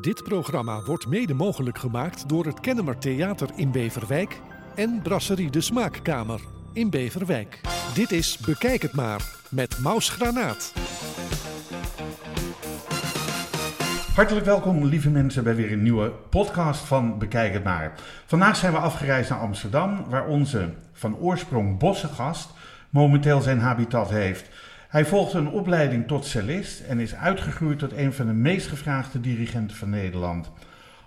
Dit programma wordt mede mogelijk gemaakt door het Kennemer Theater in Beverwijk en Brasserie De Smaakkamer in Beverwijk. Dit is Bekijk het Maar met Mausgranaat. Hartelijk welkom, lieve mensen, bij weer een nieuwe podcast van Bekijk het Maar. Vandaag zijn we afgereisd naar Amsterdam, waar onze van oorsprong bossengast momenteel zijn habitat heeft. Hij volgde een opleiding tot cellist en is uitgegroeid tot een van de meest gevraagde dirigenten van Nederland.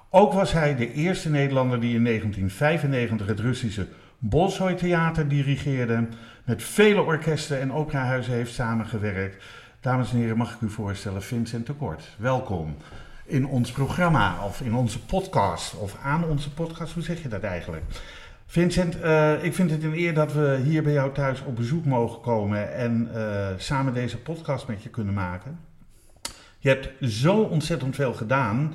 Ook was hij de eerste Nederlander die in 1995 het Russische Bolschoi Theater dirigeerde, met vele orkesten en operahuizen heeft samengewerkt. Dames en heren, mag ik u voorstellen Vincent de Kort. Welkom in ons programma of in onze podcast of aan onze podcast, hoe zeg je dat eigenlijk? Vincent, ik vind het een eer dat we hier bij jou thuis op bezoek mogen komen en samen deze podcast met je kunnen maken. Je hebt zo ontzettend veel gedaan,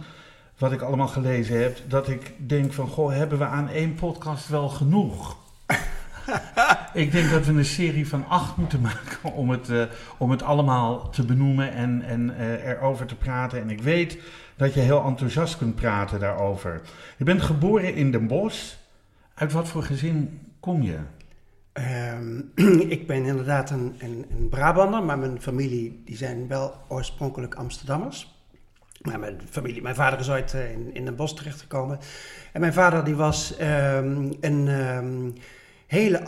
wat ik allemaal gelezen heb, dat ik denk van, goh, hebben we aan één podcast wel genoeg? Ik denk dat we een serie van 8 moeten maken om het allemaal te benoemen en erover te praten. En ik weet dat je heel enthousiast kunt praten daarover. Je bent geboren in Den Bosch. Uit wat voor gezin kom je? Ik ben inderdaad een Brabander, maar mijn familie die zijn wel oorspronkelijk Amsterdammers. Maar mijn vader is ooit in Den Bosch terechtgekomen. En mijn vader die was een hele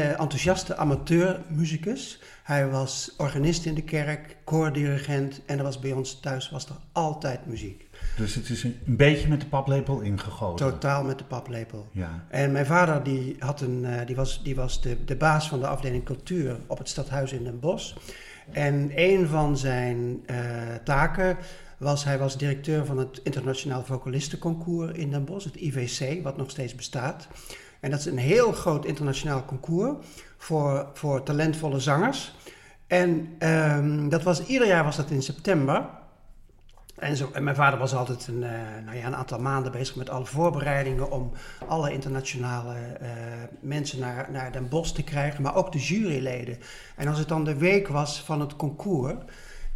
enthousiaste amateurmuzikus. Hij was organist in de kerk, koordirigent en er was bij ons thuis was er altijd muziek. Dus het is een beetje met de paplepel ingegoten. Totaal met de paplepel. Ja. En mijn vader die was de baas van de afdeling cultuur op het stadhuis in Den Bosch. En een van zijn taken was, hij was directeur van het Internationaal Vocalistenconcours in Den Bosch, het IVC, wat nog steeds bestaat. En dat is een heel groot internationaal concours voor talentvolle zangers. En ieder jaar was dat in september. En mijn vader was altijd een aantal maanden bezig met alle voorbereidingen om alle internationale mensen naar Den Bosch te krijgen, maar ook de juryleden. En als het dan de week was van het concours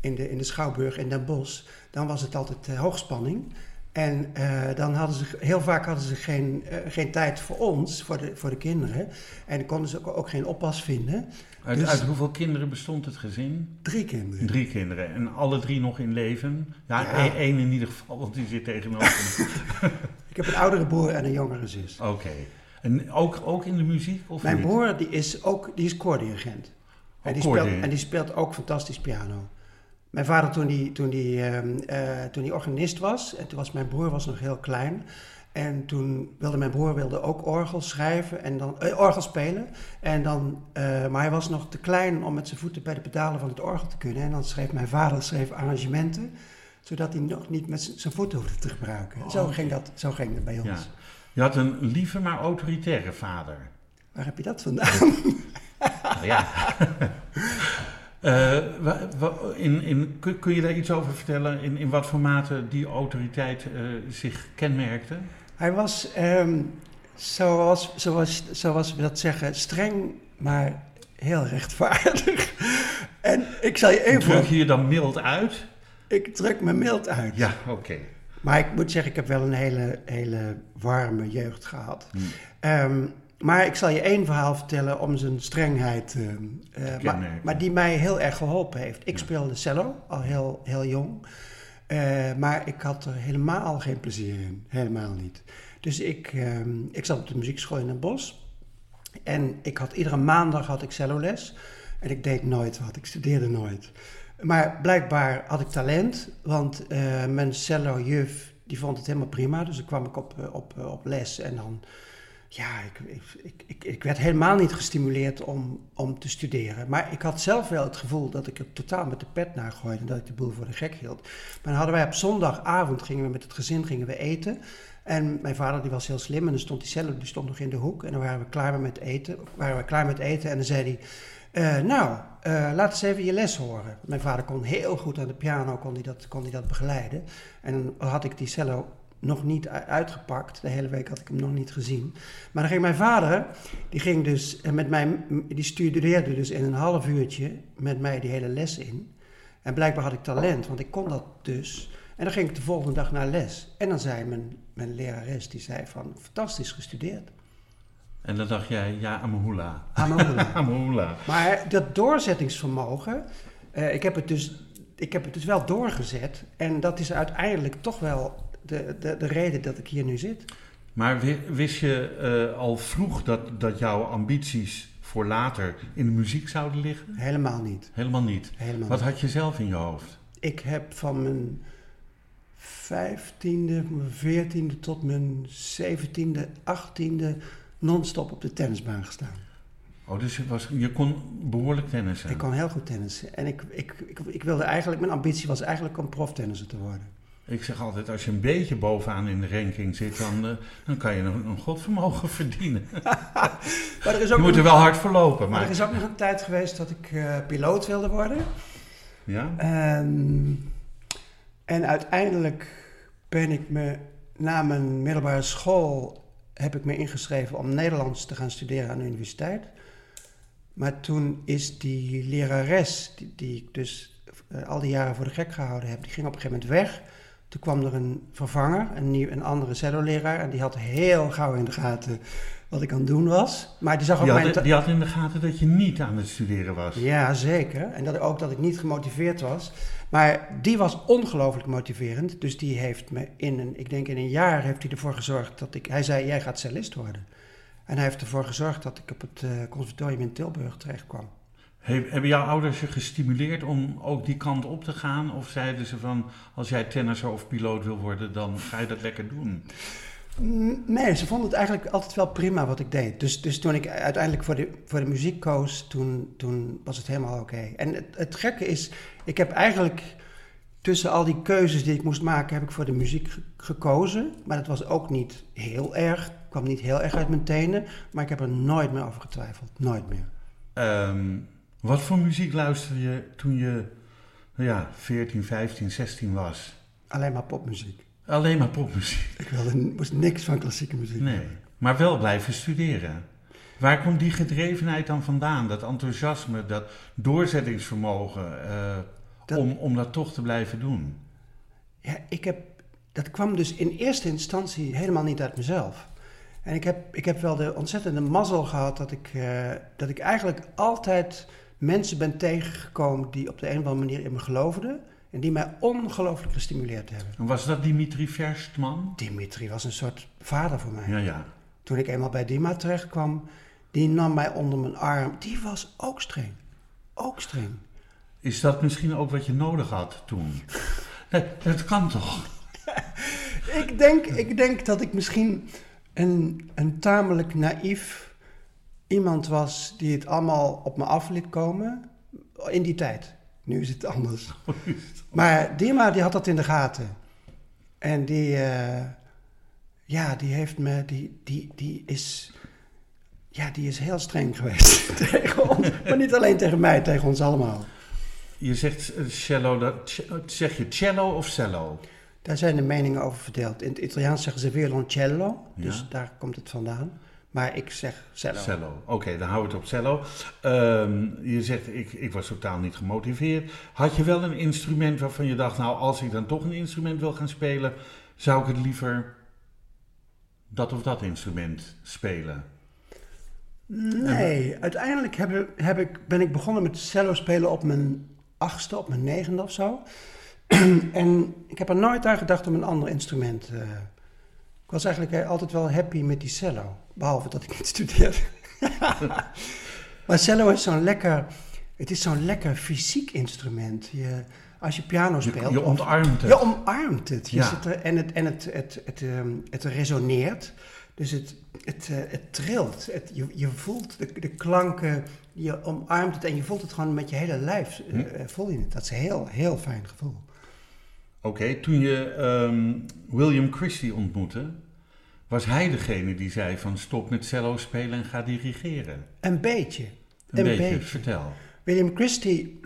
in de Schouwburg in Den Bosch, dan was het altijd hoogspanning. En dan hadden ze heel vaak geen tijd voor ons, voor de kinderen. En konden ze ook geen oppas vinden. Uit hoeveel kinderen bestond het gezin? 3 kinderen. 3 kinderen. En alle 3 nog in leven? Ja. 1 in ieder geval, want die zit tegenover. Ik heb een oudere broer en een jongere zus. Oké. En ook in de muziek? Of mijn broer die is koordirigent. En die speelt ook fantastisch piano. Mijn vader toen die organist was, en toen was mijn broer nog heel klein. En toen wilde mijn broer ook orgel schrijven en dan orgel spelen. En dan, maar hij was nog te klein om met zijn voeten bij de pedalen van het orgel te kunnen. En dan schreef mijn vader arrangementen, zodat hij nog niet met zijn voeten hoefde te gebruiken. Zo ging dat bij ons. Ja. Je had een lieve maar autoritaire vader. Waar heb je dat vandaan? Nou ja. Kun je daar iets over vertellen? In wat voor mate die autoriteit zich kenmerkte? Hij was, zoals we dat zeggen, streng, maar heel rechtvaardig. En ik zal je even... Druk je dan mild uit? Ik druk me mild uit. Ja, oké. Maar ik moet zeggen, ik heb wel een hele warme jeugd gehad. Maar ik zal je één verhaal vertellen om zijn strengheid, maar die mij heel erg geholpen heeft. Ik speelde cello, al heel jong, maar ik had er helemaal geen plezier in, helemaal niet. Dus ik zat op de muziekschool in Den Bosch en iedere maandag had ik celloles en ik deed nooit wat, ik studeerde nooit. Maar blijkbaar had ik talent, want mijn cellojuf die vond het helemaal prima, dus dan kwam ik op les en dan... Ja, ik werd helemaal niet gestimuleerd om te studeren. Maar ik had zelf wel het gevoel dat ik er totaal met de pet naar gooide en dat ik de boel voor de gek hield. Maar dan hadden wij op zondagavond, gingen we met het gezin eten. En mijn vader die was heel slim en dan stond die cello, die stond nog in de hoek. En dan waren we klaar met eten en dan zei hij, laat eens even je les horen. Mijn vader kon heel goed aan de piano, kon hij dat begeleiden. En dan had ik die cello nog niet uitgepakt. De hele week had ik hem nog niet gezien. Maar dan ging mijn vader, die studeerde dus in een half uurtje met mij die hele les in. En blijkbaar had ik talent, want ik kon dat dus. En dan ging ik de volgende dag naar les. En dan zei mijn lerares, die zei van, fantastisch gestudeerd. En dan dacht jij, ja, Amahula. Amahula. Maar dat doorzettingsvermogen, ik heb het dus wel doorgezet. En dat is uiteindelijk toch wel de reden dat ik hier nu zit. Maar wist je al vroeg dat jouw ambities voor later in de muziek zouden liggen? Helemaal niet. Helemaal niet? Helemaal Wat niet. Had je zelf in je hoofd? Ik heb van mijn 15e, mijn 14e tot mijn 17e, 18e non-stop op de tennisbaan gestaan. Oh, dus je kon behoorlijk tennissen? Ik kon heel goed tennissen. En ik wilde eigenlijk, mijn ambitie was eigenlijk om proftennissen te worden. Ik zeg altijd, als je een beetje bovenaan in de ranking zit, dan kan je een godvermogen verdienen. Maar er is ook je moet er wel hard voor lopen. Maar er is ook nog een tijd geweest dat ik piloot wilde worden. Ja. En uiteindelijk ben ik na mijn middelbare school heb ik me ingeschreven om Nederlands te gaan studeren aan de universiteit. Maar toen is die lerares, die ik dus al die jaren voor de gek gehouden heb, die ging op een gegeven moment weg. Toen kwam er een vervanger, een andere cello-leraar, en die had heel gauw in de gaten wat ik aan het doen was. Maar die zag ook die had in de gaten dat je niet aan het studeren was. Ja, zeker. En dat ik niet gemotiveerd was. Maar die was ongelooflijk motiverend. Dus die heeft me in een jaar heeft hij ervoor gezorgd dat hij zei, jij gaat cellist worden. En hij heeft ervoor gezorgd dat ik op het conservatorium in Tilburg terecht kwam. Hebben jouw ouders je gestimuleerd om ook die kant op te gaan? Of zeiden ze van, als jij tennisser of piloot wil worden, dan ga je dat lekker doen? Nee, ze vonden het eigenlijk altijd wel prima wat ik deed. Dus toen ik uiteindelijk voor de muziek koos, toen was het helemaal oké. En het gekke is, ik heb eigenlijk tussen al die keuzes die ik moest maken, heb ik voor de muziek gekozen. Maar dat was ook niet heel erg, kwam niet heel erg uit mijn tenen. Maar ik heb er nooit meer over getwijfeld, nooit meer. Wat voor muziek luisterde je toen je 14, 15, 16 was? Alleen maar popmuziek. Alleen maar popmuziek? Ik moest niks van klassieke muziek hebben. Maar wel blijven studeren. Waar komt die gedrevenheid dan vandaan? Dat enthousiasme, dat doorzettingsvermogen om dat toch te blijven doen? Ja, dat kwam dus in eerste instantie helemaal niet uit mezelf. En ik heb wel de ontzettende mazzel gehad dat ik eigenlijk altijd mensen ben tegengekomen die op de een of andere manier in me geloofden. En die mij ongelooflijk gestimuleerd hebben. En was dat Dimitri Verstman? Dimitri was een soort vader voor mij. Ja, ja. Toen ik eenmaal bij Dima terecht kwam, die nam mij onder mijn arm. Die was ook streng. Ook streng. Is dat misschien ook wat je nodig had toen? Dat kan toch? Ik denk dat ik misschien een tamelijk naïef iemand was die het allemaal op me af liet komen in die tijd. Nu is het anders. Maar Dima die had dat in de gaten. En die heeft me, die is heel streng geweest tegen ons. Maar niet alleen tegen mij, tegen ons allemaal. Je zegt cello, zeg je cello of cello? Daar zijn de meningen over verdeeld. In het Italiaans zeggen ze violoncello, dus daar komt het vandaan. Maar ik zeg cello. Cello, oké, dan hou het op cello. Je zegt, ik was totaal niet gemotiveerd. Had je wel een instrument waarvan je dacht, nou, als ik dan toch een instrument wil gaan spelen, zou ik het liever dat of dat instrument spelen? Nee, uiteindelijk ben ik begonnen met cello spelen op mijn 8e, op mijn 9e of zo. En ik heb er nooit aan gedacht om een ander instrument. Ik was eigenlijk altijd wel happy met die cello. Behalve dat ik niet studeerde. Maar cello is zo'n lekker fysiek instrument. Als je piano speelt. Je ontarmt het. Je omarmt het. Je zit er, en het resoneert. Dus het trilt. Je voelt de klanken. Je omarmt het en je voelt het gewoon met je hele lijf. Voel je het. Dat is een heel, heel fijn gevoel. Oké, toen je William Christie ontmoette, was hij degene die zei van stop met cello spelen en ga dirigeren? Een beetje. Vertel. William Christie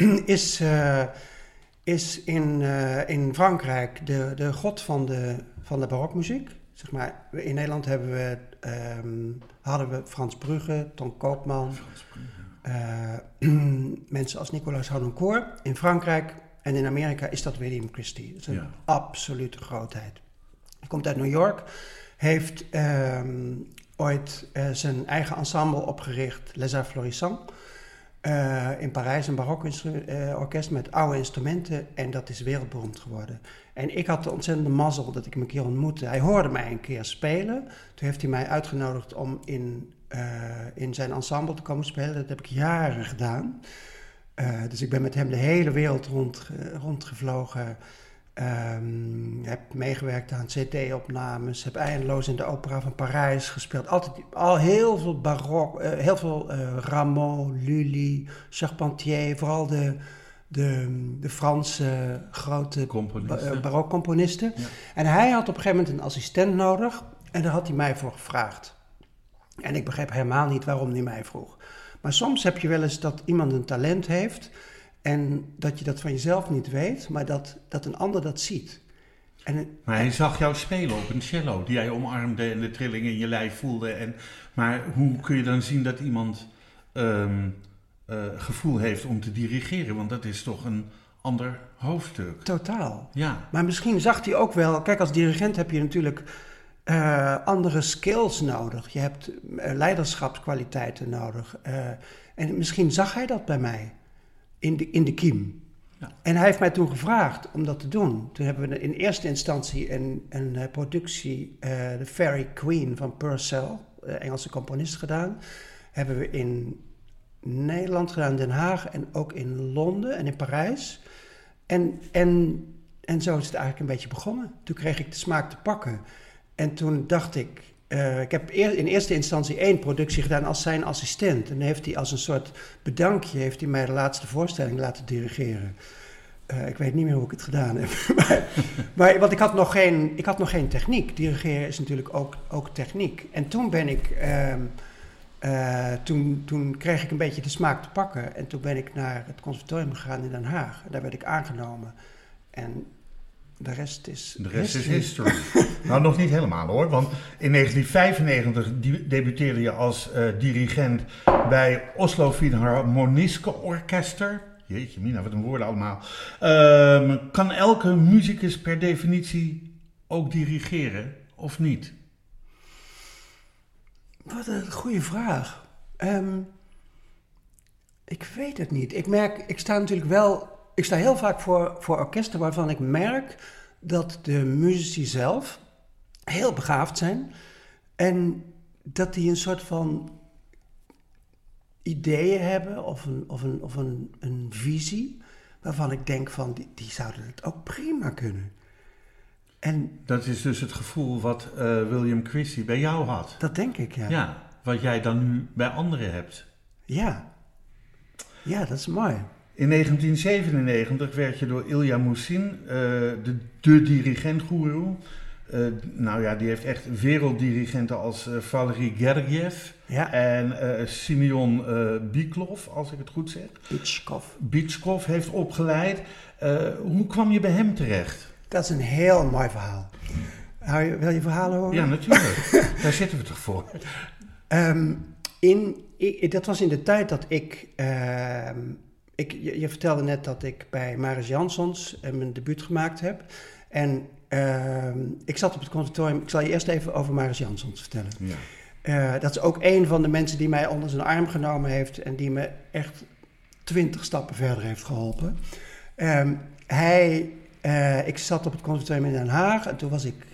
is in Frankrijk de god van de barokmuziek. Zeg maar, in Nederland hadden we Frans Brugge, Tom Koopman, mensen als Nicolas Harnoncourt. In Frankrijk En in Amerika is dat William Christie. Dat is een absolute grootheid. Hij komt uit New York, heeft ooit zijn eigen ensemble opgericht, Les Arts Florissants. In Parijs een barokorkest met oude instrumenten. En dat is wereldberoemd geworden. En ik had de ontzettende mazzel dat ik hem een keer ontmoette. Hij hoorde mij een keer spelen. Toen heeft hij mij uitgenodigd om in zijn ensemble te komen spelen. Dat heb ik jaren gedaan. Dus ik ben met hem de hele wereld rondgevlogen. Heb meegewerkt aan CD-opnames. Heb eindeloos in de opera van Parijs gespeeld. Altijd al heel veel barok, heel veel Rameau, Lully, Charpentier. Vooral de Franse grote barokcomponisten. Ja. En hij had op een gegeven moment een assistent nodig. En daar had hij mij voor gevraagd. En ik begreep helemaal niet waarom hij mij vroeg. Maar soms heb je wel eens dat iemand een talent heeft... en dat je dat van jezelf niet weet, maar dat een ander dat ziet. Maar hij zag jou spelen op een cello, die jij omarmde en de trillingen in je lijf voelde. Maar hoe kun je dan zien dat iemand gevoel heeft om te dirigeren? Want dat is toch een ander hoofdstuk. Totaal. Ja. Maar misschien zag hij ook wel... Kijk, als dirigent heb je natuurlijk... andere skills nodig. Je hebt leiderschapskwaliteiten nodig. En misschien zag hij dat bij mij. In de kiem. Ja. En hij heeft mij toen gevraagd om dat te doen. Toen hebben we in eerste instantie een productie... The Fairy Queen van Purcell, Engelse componist, gedaan. Hebben we in Nederland gedaan, in Den Haag... en ook in Londen en in Parijs. En zo is het eigenlijk een beetje begonnen. Toen kreeg ik de smaak te pakken... En toen dacht ik... ik heb in eerste instantie 1 productie gedaan als zijn assistent. En heeft hij als een soort bedankje... heeft hij mij de laatste voorstelling laten dirigeren. Ik weet niet meer hoe ik het gedaan heb. maar want ik had nog geen techniek. Dirigeren is natuurlijk ook techniek. En toen ben ik... toen kreeg ik een beetje de smaak te pakken. En toen ben ik naar het conservatorium gegaan in Den Haag. En daar werd ik aangenomen. En... De rest is history. Nou, nog niet helemaal hoor. Want in 1995 debuteerde je als dirigent bij Oslo Philharmoniske Orkester. Jeetje mina, wat een woorden allemaal. Kan elke muzikus per definitie ook dirigeren of niet? Wat een goede vraag. Ik weet het niet. Ik sta natuurlijk wel... Ik sta heel vaak voor orkesten waarvan ik merk dat de muzici zelf heel begaafd zijn. En dat die een soort van ideeën hebben of een visie waarvan ik denk van die zouden het ook prima kunnen. En dat is dus het gevoel wat William Christie bij jou had. Dat denk ik, ja. Ja, wat jij dan nu bij anderen hebt. Ja, dat is mooi. In 1997 werd je door Ilya Musin, de dirigent-goeroe. Die heeft echt werelddirigenten als Valery Gergiev en Simeon Bychkov, als ik het goed zeg. Bychkov heeft opgeleid. Hoe kwam je bij hem terecht? Dat is een heel mooi verhaal. Wil je verhalen horen? Ja, natuurlijk. Daar zitten we toch voor. Dat was in de tijd dat ik... Je vertelde net dat ik bij Mariss Jansons mijn debuut gemaakt heb. En ik zat op het conservatorium. Ik zal je eerst even over Mariss Jansons vertellen. Ja. Dat is ook een van de mensen die mij onder zijn arm genomen heeft... en die me echt 20 stappen verder heeft geholpen. Ik zat op het conservatorium in Den Haag... en toen was ik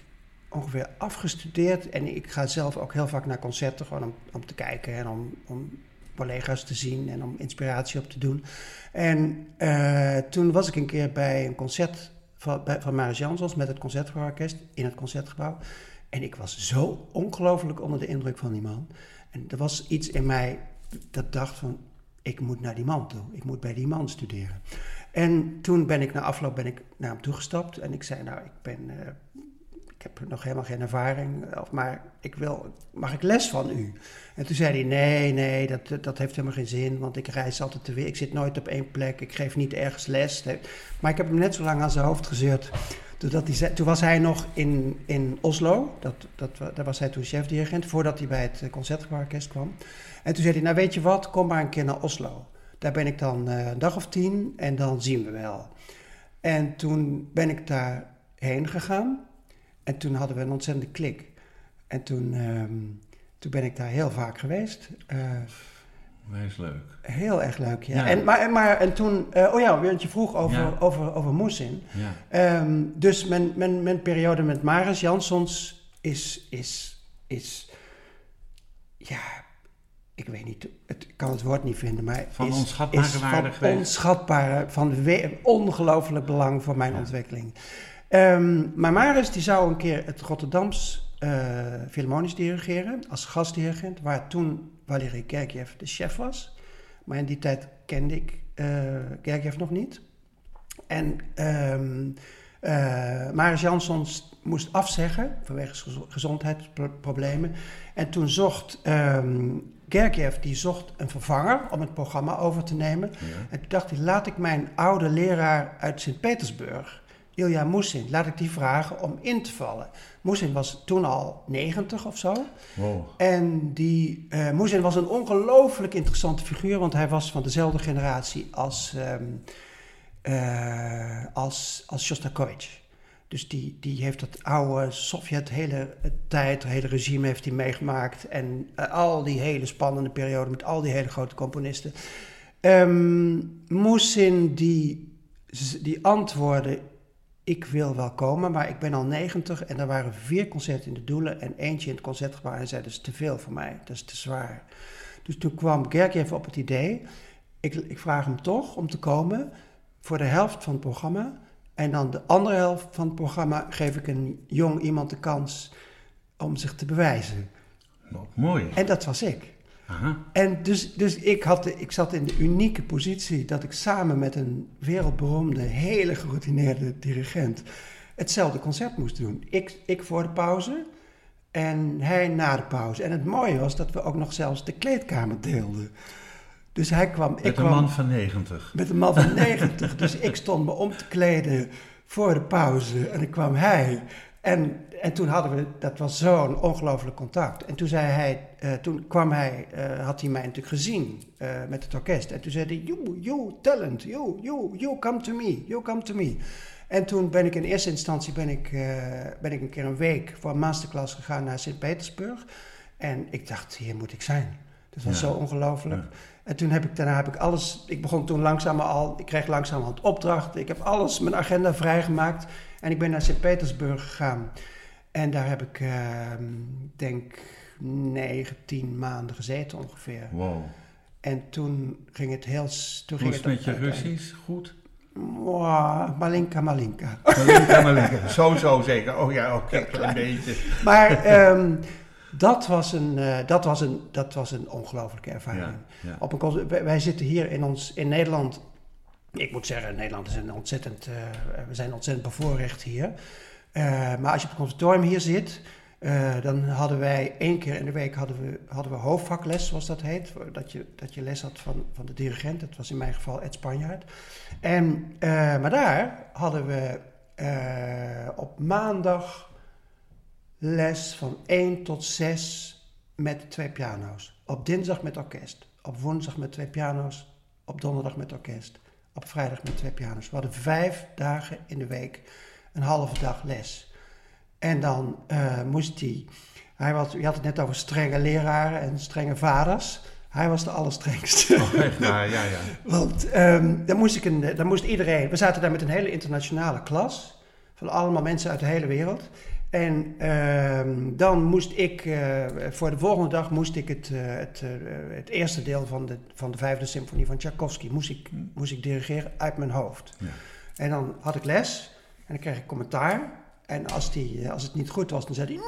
ongeveer afgestudeerd. En ik ga zelf ook heel vaak naar concerten... gewoon om te kijken en om collega's te zien en om inspiratie op te doen. En toen was ik een keer bij een concert van Mariss Jansons... met het Concertgebouw Orkest in het Concertgebouw. En ik was zo ongelooflijk onder de indruk van die man. En er was iets in mij dat dacht van... ik moet naar die man toe, ik moet bij die man studeren. En toen ben ik na afloop naar hem toegestapt... en ik zei, ik heb nog helemaal geen ervaring, maar mag ik les van u? En toen zei hij, nee, dat heeft helemaal geen zin, want ik reis altijd te weer. Ik zit nooit op één plek, ik geef niet ergens les. Maar ik heb hem net zo lang aan zijn hoofd gezeurd. Toen was hij nog in Oslo, daar was hij toen chefdirigent, voordat hij bij het Concertgebouw Orkest kwam. En toen zei hij, nou weet je wat, kom maar een keer naar Oslo. Daar ben ik dan een dag of 10 en dan zien we wel. En toen ben ik daarheen gegaan. En toen hadden we een ontzettende klik. En toen ben ik daar heel vaak geweest. Dat is leuk. Heel erg leuk, ja. En toen... want je vroeg over Musin. Ja. Dus mijn periode met Mariss Jansons is... Ja, ik weet niet... Ik kan het woord niet vinden, maar... Ongelooflijk belang voor mijn ontwikkeling. Maar Mariss, die zou een keer het Rotterdams... Philharmonisch dirigeren als gastdirigent, waar toen Valery Gergiev de chef was. Maar in die tijd kende ik Gergiev nog niet. En Mariss Jansons moest afzeggen vanwege gezondheidsproblemen. En toen zocht Gergiev, die zocht een vervanger om het programma over te nemen. Ja. En toen dacht hij, laat ik mijn oude leraar uit Sint-Petersburg, Ilya Musin, laat ik die vragen om in te vallen. Musin was toen al 90 of zo. Wow. En die Musin was een ongelooflijk interessante figuur, want hij was van dezelfde generatie als Shostakovich. Dus die heeft dat oude Sovjet hele regime heeft hij meegemaakt. En al die hele spannende periode met al die hele grote componisten. Musin die antwoordde... Ik wil wel komen, maar ik ben al 90 en er waren 4 concerten in de Doelen en eentje in het Concertgebouw. En hij zei, dat is te veel voor mij, dat is te zwaar. Dus toen kwam Gergiev op het idee, ik vraag hem toch om te komen voor de helft van het programma. En dan de andere helft van het programma geef ik een jong iemand de kans om zich te bewijzen. Mooi. En dat was ik. Aha. En dus ik zat in de unieke positie dat ik samen met een wereldberoemde, hele geroutineerde dirigent hetzelfde concert moest doen. Ik voor de pauze en hij na de pauze. En het mooie was dat we ook nog zelfs de kleedkamer deelden. Dus hij kwam... Met een man van 90. Dus ik stond me om te kleden voor de pauze en dan kwam hij... En toen hadden we, dat was zo'n ongelooflijk contact. En toen zei hij, had hij mij natuurlijk gezien met het orkest. En toen zei hij, you talent, you come to me, you come to me. En toen ben ik in eerste instantie, ben ik een keer een week voor een masterclass gegaan naar Sint-Petersburg. En ik dacht, hier moet ik zijn. Dat was zo ongelooflijk. Ja. En toen heb ik alles, ik begon toen ik kreeg langzamerhand opdrachten. Ik heb alles, mijn agenda vrijgemaakt. En ik ben naar Sint-Petersburg gegaan. En daar heb ik, 19 maanden gezeten ongeveer. Wow. En toen ging het heel... Hoe is het met je Russisch? Goed? Wow, malinka. Malinka. Zo zeker. Oh ja, oké, een beetje. Maar... Dat was een ongelooflijke ervaring. Ja. Wij zitten hier in Nederland. Ik moet zeggen, Nederland is we zijn ontzettend bevoorrecht hier. Maar als je op het conservatorium hier zit, dan hadden wij 1 keer in de week hadden we hoofdvakles, zoals dat heet. Dat je les had van de dirigent. Dat was in mijn geval Ed Spanjaard. Maar daar hadden we op maandag les van 1 tot 6 met 2 piano's. Op dinsdag met orkest. Op woensdag met 2 piano's. Op donderdag met orkest. Op vrijdag met 2 piano's. We hadden 5 dagen in de week een halve dag les. En dan moest je had het net over strenge leraren en strenge vaders. Hij was de allerstrengste. Oh, echt? Ja. Want dan moest iedereen... We zaten daar met een hele internationale klas. Van allemaal mensen uit de hele wereld. En dan moest ik, voor de volgende dag moest ik het eerste deel van de 5e symfonie van Tchaikovsky moest ik dirigeren uit mijn hoofd. Ja. En dan had ik les en dan kreeg ik commentaar. En als het niet goed was, dan zei hij,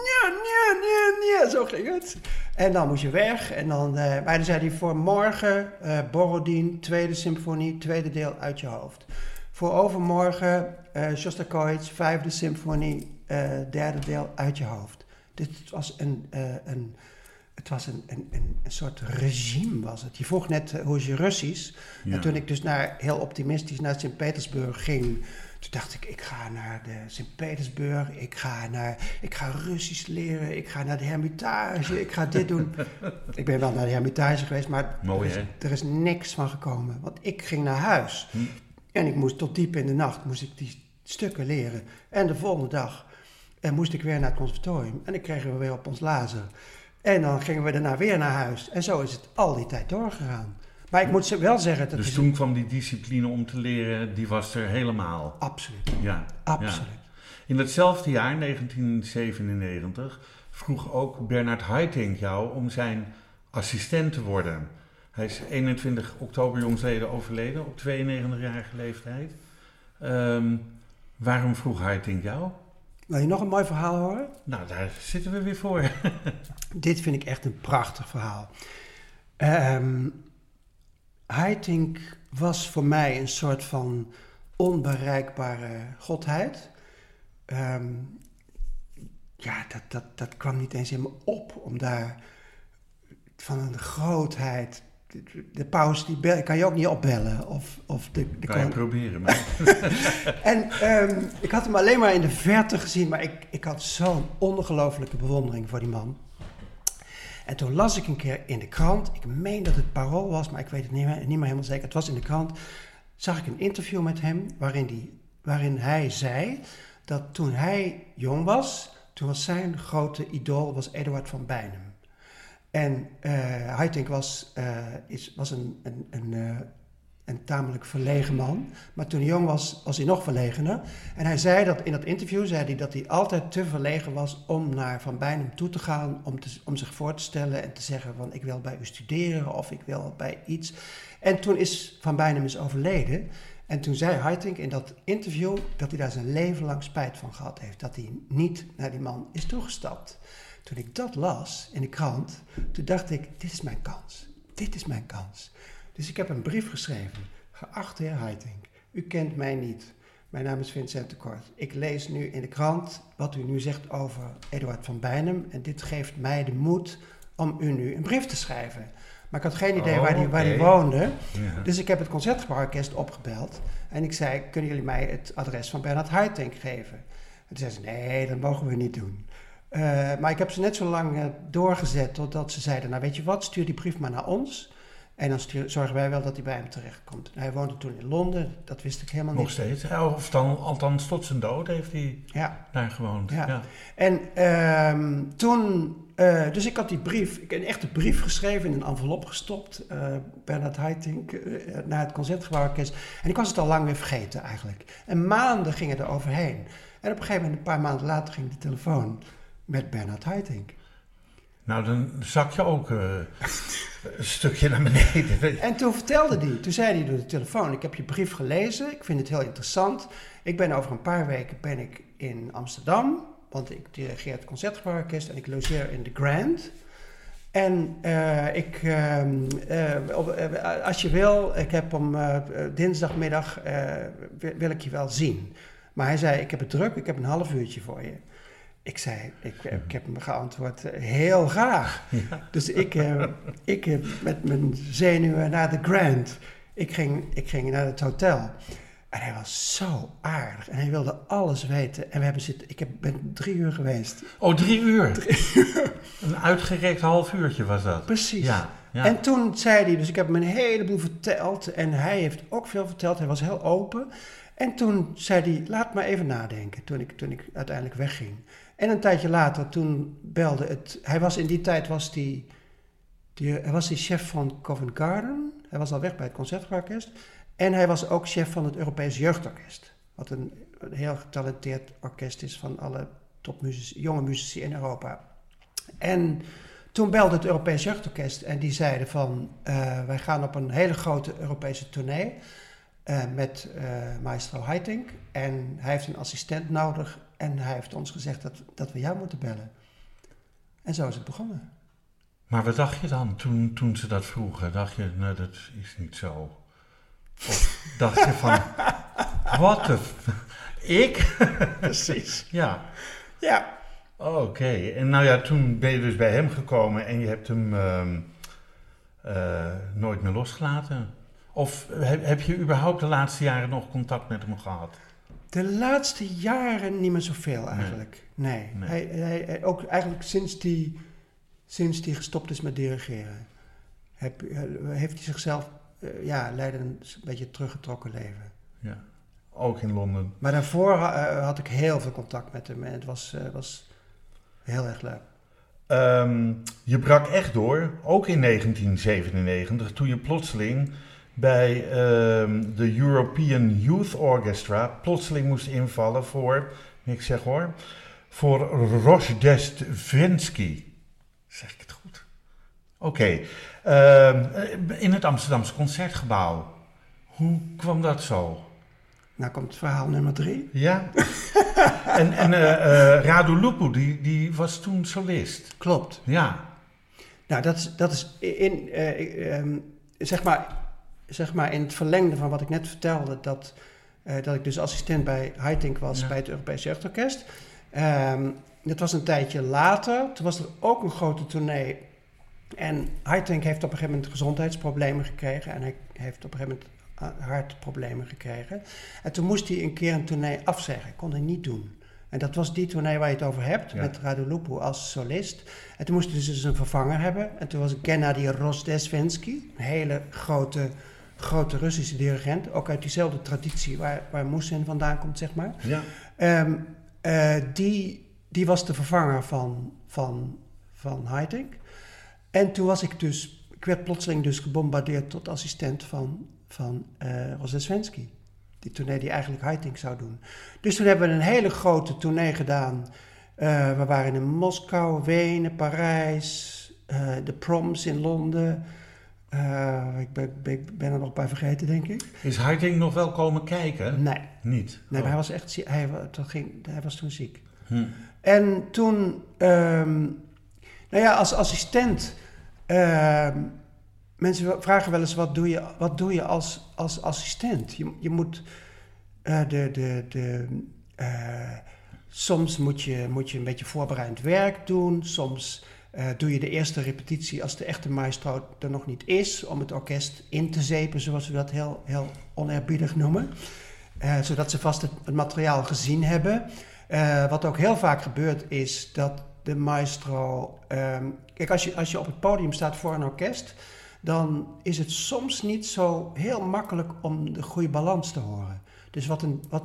nee, zo ging het. En dan moest je weg. En dan, maar dan zei hij, voor morgen Borodin, 2e symfonie, 2e deel uit je hoofd. Voor overmorgen Shostakovich, 5e symfonie. 3e deel uit je hoofd. Dit was een soort regime was het. Je vroeg net hoe is je Russisch? Ja. En toen ik dus heel optimistisch naar Sint-Petersburg ging, toen dacht ik ga naar Sint-Petersburg, ik ga Russisch leren, ik ga naar de Hermitage, ik ga dit doen. Ik ben wel naar de Hermitage geweest, maar mooi, er is niks van gekomen. Want ik ging naar huis. En ik moest tot diep in de nacht moest ik die stukken leren. En de volgende dag moest ik weer naar het conservatorium. En dan kregen we weer op ons lazer. En dan gingen we daarna weer naar huis. En zo is het al die tijd doorgegaan. Maar ik moet wel zeggen... Dat dus toen kwam die discipline om te leren, die was er helemaal. Absoluut. Ja, absoluut. Ja. In datzelfde jaar, 1997, vroeg ook Bernard Haitink jou om zijn assistent te worden. Hij is 21 oktober jongsleden overleden, op 92-jarige leeftijd. Waarom vroeg Haitink jou? Wil je nog een mooi verhaal horen? Nou, daar zitten we weer voor. Dit vind ik echt een prachtig verhaal. Haitink was voor mij een soort van onbereikbare godheid. Dat kwam niet eens in me op om daar van een grootheid... De paus die kan je ook niet opbellen. Kan je proberen, maar... En ik had hem alleen maar in de verte gezien, maar ik had zo'n ongelooflijke bewondering voor die man. En toen las ik een keer in de krant, ik meen dat het Parool was, maar ik weet het niet meer helemaal zeker. Het was in de krant, zag ik een interview met hem waarin hij zei dat toen hij jong was, toen was zijn grote idool was Eduard van Beinum. En Haitink was een tamelijk verlegen man. Maar toen hij jong was, was hij nog verlegener. En hij zei dat in dat interview dat hij altijd te verlegen was om naar Van Beinum toe te gaan. Om zich voor te stellen en te zeggen van ik wil bij u studeren of ik wil bij iets. En toen is Van Beinum is overleden. En toen zei Haitink in dat interview dat hij daar zijn leven lang spijt van gehad heeft. Dat hij niet naar die man is toegestapt. Toen ik dat las in de krant, toen dacht ik, dit is mijn kans. Dit is mijn kans. Dus ik heb een brief geschreven. Geachte heer Haitink, u kent mij niet. Mijn naam is Vincent de Kort. Ik lees nu in de krant wat u nu zegt over Eduard van Beinum. En dit geeft mij de moed om u nu een brief te schrijven. Maar ik had geen idee waar die woonde. Ja. Dus ik heb het Concertgebouw Orkest opgebeld. En ik zei, kunnen jullie mij het adres van Bernard Haitink geven? En toen zei ze, nee, dat mogen we niet doen. Maar ik heb ze net zo lang doorgezet totdat ze zeiden, nou weet je wat, stuur die brief maar naar ons. En dan zorgen wij wel dat hij bij hem terechtkomt. En hij woonde toen in Londen, dat wist ik helemaal niet. Nog steeds, of dan, althans tot zijn dood heeft hij daar gewoond. Ja. Ja. En dus ik had die brief, ik heb een echte brief geschreven, in een envelop gestopt. Bernard Haitink naar het Concertgebouw Orkest. En ik was het al lang weer vergeten eigenlijk. En maanden gingen er overheen. En op een gegeven moment, een paar maanden later, ging de telefoon. Met Bernard Haitink. Nou, dan zak je ook een stukje naar beneden. En toen vertelde hij, toen zei hij door de telefoon... Ik heb je brief gelezen, ik vind het heel interessant. Ik ben over een paar weken in Amsterdam... want ik dirigeer het Concertgebouw Orkest en ik logeer in de Grand. En als je wil, ik heb om dinsdagmiddag... wil ik je wel zien. Maar hij zei, ik heb het druk, ik heb een half uurtje voor je. Ik zei, ik heb hem geantwoord, heel graag. Ja. Dus ik met mijn zenuwen naar de Grand. Ik ging naar het hotel. En hij was zo aardig. En hij wilde alles weten. En we hebben ik ben 3 uur geweest. Oh, 3 uur? 3 uur. Een uitgerekt half uurtje was dat. Precies. Ja, ja. En toen zei hij, dus ik heb hem een heleboel verteld. En hij heeft ook veel verteld. Hij was heel open. En toen zei hij, laat maar even nadenken. Toen ik uiteindelijk wegging. En een tijdje later, toen belde het... Hij was in die tijd chef van Covent Garden. Hij was al weg bij het Concertorkest. En hij was ook chef van het Europees Jeugdorkest. Wat een heel getalenteerd orkest is van alle jonge muzici in Europa. En toen belde het Europees Jeugdorkest. En die zeiden van, wij gaan op een hele grote Europese tournee... met Maestro Haitink. En hij heeft een assistent nodig... En hij heeft ons gezegd dat we jou moeten bellen. En zo is het begonnen. Maar wat dacht je dan toen ze dat vroegen? Dacht je, nee, dat is niet zo. Of dacht je van, wat de... Ik? Precies. Ja. Ja. Oké. En nou ja, toen ben je dus bij hem gekomen en je hebt hem nooit meer losgelaten. Of heb je überhaupt de laatste jaren nog contact met hem gehad? De laatste jaren niet meer zoveel eigenlijk. Nee. Hij ook eigenlijk sinds die gestopt is met dirigeren. Heeft hij zichzelf leidde een beetje teruggetrokken leven. Ja. Ook in Londen. Maar daarvoor had ik heel veel contact met hem en het was heel erg leuk. Je brak echt door, ook in 1997, toen je plotseling bij de European Youth Orchestra plotseling moest invallen voor, ik zeg hoor, voor Rozhdestvensky. Zeg ik het goed? Oké. In het Amsterdamse Concertgebouw. Hoe kwam dat zo? Nou komt verhaal nummer 3. Ja. en Radu Lupu, die was toen solist. Klopt. Ja. Nou, dat is in, zeg maar in het verlengde van wat ik net vertelde, dat ik dus assistent bij Haitink was, ja, bij het Europees Jeugdorkest. Dat was een tijdje later. Toen was er ook een grote tournee. En Haitink heeft op een gegeven moment gezondheidsproblemen gekregen. En hij heeft op een gegeven moment hartproblemen gekregen. En toen moest hij een keer een tournee afzeggen. Kon hij niet doen. En dat was die tournee waar je het over hebt. Ja. Met Radu Lupu als solist. En toen moest hij dus een vervanger hebben. En toen was Gennady Rozhdestvensky. Een hele grote Russische dirigent. Ook uit diezelfde traditie waar Musin vandaan komt, zeg maar. Ja. Die was de vervanger van Haitink. En toen was ik dus... Ik werd plotseling dus gebombardeerd tot assistent van Rozhdestvensky. Die tournee die eigenlijk Haitink zou doen. Dus toen hebben we een hele grote tournee gedaan. We waren in Moskou, Wenen, Parijs. De proms in Londen. Ik ben er nog bij vergeten, denk ik. Is Haitink nog wel komen kijken? Nee. Niet? Nee, maar hij was echt ziek. Hij was toen ziek. Hm. En toen, als assistent, mensen vragen wel eens, wat doe je als assistent? Je moet, soms moet je een beetje voorbereidend werk doen, soms... doe je de eerste repetitie als de echte maestro er nog niet is... om het orkest in te zeepen, zoals we dat heel, heel oneerbiedig noemen. Zodat ze vast het materiaal gezien hebben. Wat ook heel vaak gebeurt is dat de maestro... Kijk, als je op het podium staat voor een orkest... dan is het soms niet zo heel makkelijk om de goede balans te horen. Dus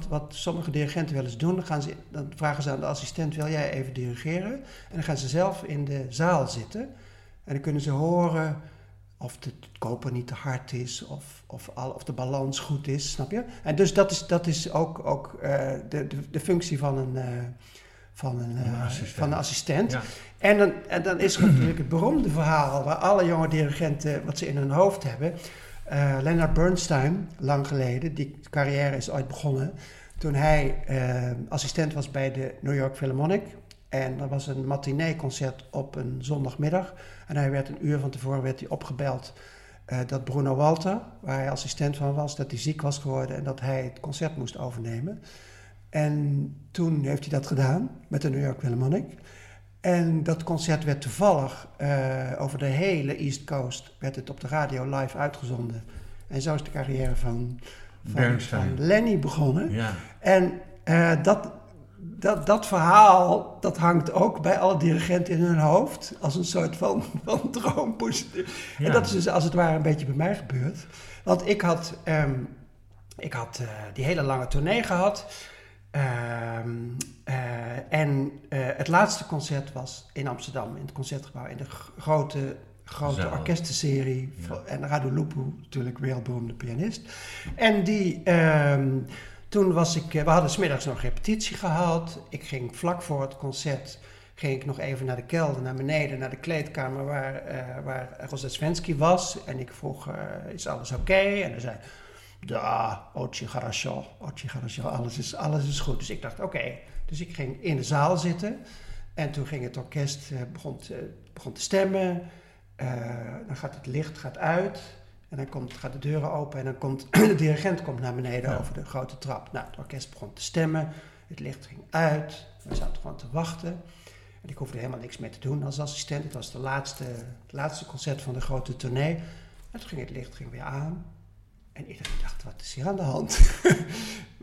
wat sommige dirigenten wel eens doen, dan vragen ze aan de assistent, wil jij even dirigeren? En dan gaan ze zelf in de zaal zitten. En dan kunnen ze horen of de koper niet te hard is, of de balans goed is, snap je? En dus dat is ook de functie van een assistent. Ja. En dan is natuurlijk het beroemde verhaal waar alle jonge dirigenten wat ze in hun hoofd hebben... Leonard Bernstein, lang geleden, die carrière is ooit begonnen... toen hij assistent was bij de New York Philharmonic. En er was een matinee-concert op een zondagmiddag. En hij werd een uur van tevoren opgebeld dat Bruno Walter... waar hij assistent van was, dat hij ziek was geworden... en dat hij het concert moest overnemen. En toen heeft hij dat gedaan met de New York Philharmonic... En dat concert werd toevallig over de hele East Coast... werd het op de radio live uitgezonden. En zo is de carrière van Lenny begonnen. Ja. En dat verhaal, dat hangt ook bij alle dirigenten in hun hoofd... als een soort van droompositie. Ja. En dat is dus als het ware een beetje bij mij gebeurd. Want ik had die hele lange tournee gehad... En het laatste concert was in Amsterdam, in het Concertgebouw, in de grote orkestenserie. Ja. En Radu Lupu, natuurlijk wereldberoemde pianist. En toen was ik... we hadden 's middags nog repetitie gehad. Ik ging vlak voor het concert, ging ik nog even naar de kelder, naar beneden, naar de kleedkamer waar Rozhdestvensky was. En ik vroeg, is alles oké? En hij zei... Ja, Otje Garasho, alles is goed. Dus ik dacht, oké. Dus ik ging in de zaal zitten. En toen ging het orkest, begon te stemmen. Dan gaat het licht uit. En dan gaat de deuren open. En dan de dirigent komt naar beneden over de grote trap. Nou, het orkest begon te stemmen. Het licht ging uit. We zaten gewoon te wachten. En ik hoefde helemaal niks meer te doen als assistent. Het was het laatste concert van de grote tournee. En toen ging het licht weer aan. En iedereen dacht, wat is hier aan de hand?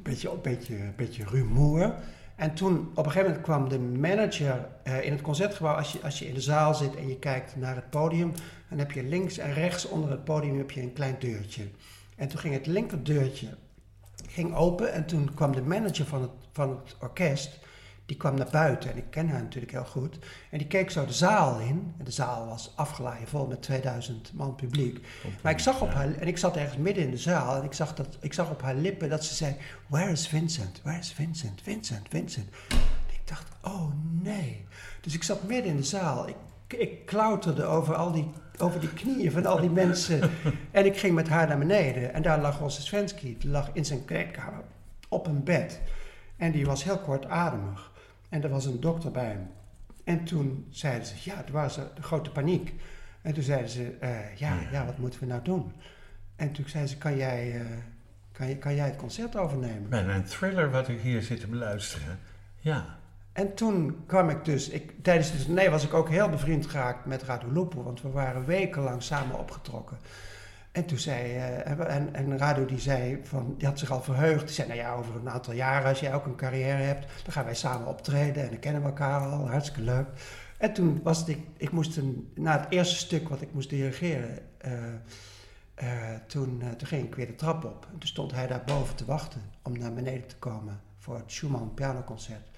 Een beetje rumoer. En toen, op een gegeven moment kwam de manager in het Concertgebouw... Als je in de zaal zit en je kijkt naar het podium... dan heb je links en rechts onder het podium heb je een klein deurtje. En toen ging het linkerdeurtje ging open en toen kwam de manager van het orkest, die kwam naar buiten en ik ken haar natuurlijk heel goed. En die keek zo de zaal in. En de zaal was afgeladen vol met 2000 man publiek. Maar ik zag op haar, en ik zat ergens midden in de zaal en ik zag op haar lippen dat ze zei: "Where is Vincent? Where is Vincent? Vincent, Vincent." En ik dacht, oh nee. Dus ik zat midden in de zaal. Ik klauterde over die knieën van al die mensen. En ik ging met haar naar beneden. En daar lag Rozhdestvensky. Die lag in zijn kleedkamer op een bed. En die was heel kortademig. En er was een dokter bij hem. En toen zeiden ze, ja, er was een grote paniek. En toen zeiden ze, ja, wat moeten we nou doen? En toen zeiden ze, kan jij het concert overnemen? Man, een thriller wat ik hier zit te beluisteren. Ja. En toen kwam ik dus, tijdens het tournee was ik ook heel bevriend geraakt met Radu Lupu, want we waren wekenlang samen opgetrokken. En toen zei, en Radu die zei, die had zich al verheugd, die zei, nou ja, over een aantal jaren als jij ook een carrière hebt, dan gaan wij samen optreden en dan kennen we elkaar al, hartstikke leuk. En toen was het, ik moest na het eerste stuk wat ik moest dirigeren, toen ging ik weer de trap op. En toen stond hij daar boven te wachten om naar beneden te komen voor het Schumann pianoconcert.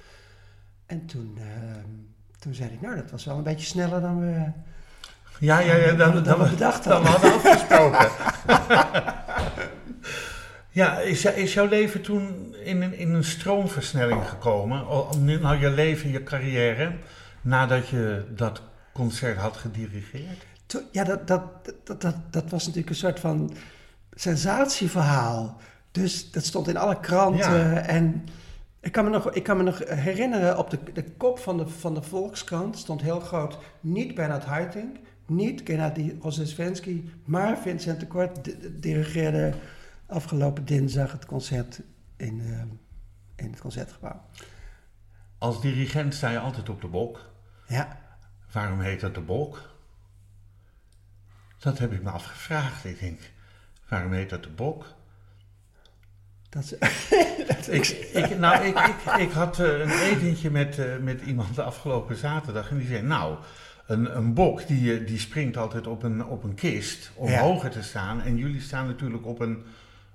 En toen zei ik, nou, dat was wel een beetje sneller dan we... Ja, dan we bedacht hadden. Dan we hadden afgesproken. Ja, is jouw leven toen in een stroomversnelling gekomen? Nou, je leven, je carrière, nadat je dat concert had gedirigeerd? Ja, dat was natuurlijk een soort van sensatieverhaal. Dus dat stond in alle kranten en... Ik kan me nog herinneren, op de kop van de Volkskrant stond heel groot: niet Bernard Haitink, niet Gennady Rozhdestvensky, maar Vincent de Kort dirigeerde afgelopen dinsdag het concert in het Concertgebouw. Als dirigent sta je altijd op de bok. Ja. Waarom heet dat de bok? Dat heb ik me afgevraagd. Ik denk, waarom heet dat de bok? Ik had een etentje met iemand de afgelopen zaterdag en die zei, nou, een bok die springt altijd op een kist om hoger te staan. En jullie staan natuurlijk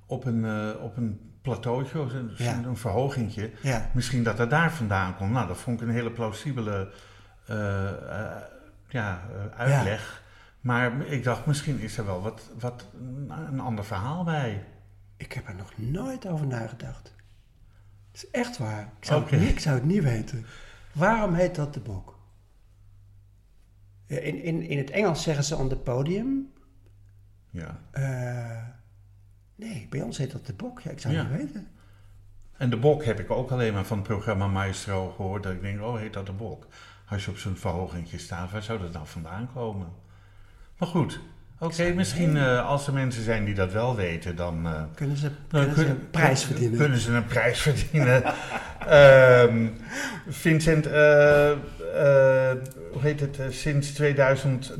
op een plateautje, een verhogingje. Ja. Misschien dat het daar vandaan komt. Nou, dat vond ik een hele plausibele uitleg. Ja. Maar ik dacht, misschien is er wel een ander verhaal bij. Ik heb er nog nooit over nagedacht. Het is echt waar. Ik zou het niet weten. Waarom heet dat de bok? In het Engels zeggen ze on the podium. Ja. Nee, bij ons heet dat de bok. Ja, ik zou het niet weten. En de bok heb ik ook alleen maar van het programma Maestro gehoord. Dat ik denk, heet dat de bok? Als je op zo'n verhogingje staat, waar zou dat nou vandaan komen? Maar goed... Oké, misschien als er mensen zijn die dat wel weten, dan... Kunnen ze een prijs verdienen. Vincent, hoe heet het, sinds 2000...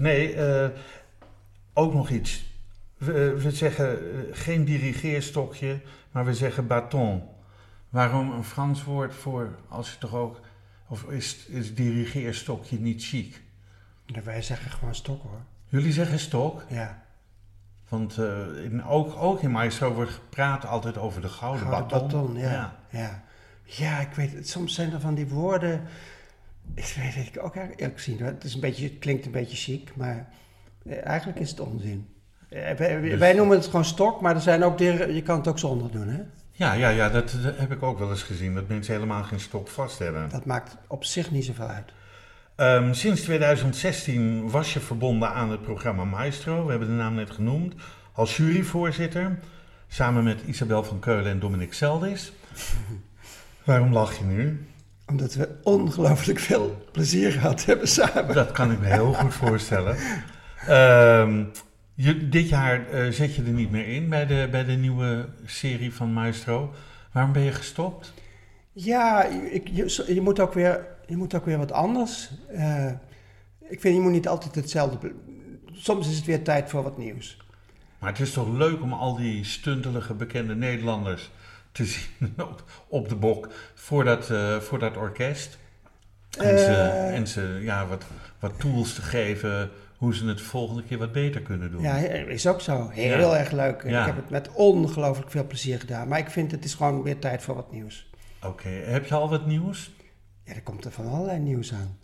ook nog iets. We zeggen geen dirigeerstokje, maar we zeggen baton. Waarom een Frans woord voor, als je toch ook... Of is dirigeerstokje niet chic? Nou, wij zeggen gewoon stok, hoor. Jullie zeggen stok? Ja. Want ook in Maestro wordt gepraat altijd over de gouden baton. Ja, ik weet het. Soms zijn er van die woorden... Ik weet het ook eigenlijk zien. Het klinkt een beetje chic, maar eigenlijk is het onzin. Wij noemen het gewoon stok, maar er zijn ook je kan het ook zonder doen, hè? Ja, dat heb ik ook wel eens gezien. Dat mensen helemaal geen stok vast hebben. Dat maakt op zich niet zoveel uit. Sinds 2016 was je verbonden aan het programma Maestro, we hebben de naam net genoemd, als juryvoorzitter, samen met Isabel van Keulen en Dominique Zeldis. Waarom lach je nu? Omdat we ongelooflijk veel plezier gehad hebben samen. Dat kan ik me heel goed voorstellen. Dit jaar zet je er niet meer in bij de nieuwe serie van Maestro. Waarom ben je gestopt? Ja, je moet ook weer... Je moet ook weer wat anders. Ik vind, je moet niet altijd hetzelfde... Soms is het weer tijd voor wat nieuws. Maar het is toch leuk om al die stuntelige bekende Nederlanders te zien op de bok voor dat orkest. En ze wat tools te geven, hoe ze het volgende keer wat beter kunnen doen. Ja, is ook zo. Heel erg leuk. Ja. Ik heb het met ongelooflijk veel plezier gedaan. Maar ik vind het is gewoon weer tijd voor wat nieuws. Oké. Heb je al wat nieuws? Ja, er komt er van allerlei nieuws aan.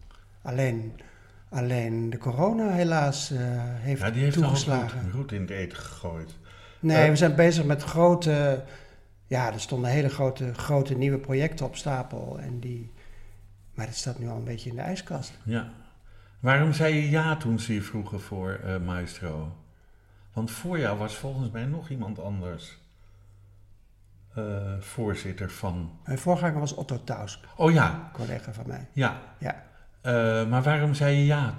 Alleen de corona helaas heeft toegeslagen. Ja, die heeft toegeslagen. Goed in het eten gegooid. Nee, we zijn bezig met grote... Ja, er stonden hele grote nieuwe projecten op stapel. Maar dat staat nu al een beetje in de ijskast. Ja. Waarom zei je ja toen ze je vroegen voor Maestro? Want voor jou was volgens mij nog iemand anders voorzitter van... Mijn voorganger was Otto Tausk. Oh ja. Een collega van mij. Ja. Maar waarom zei je ja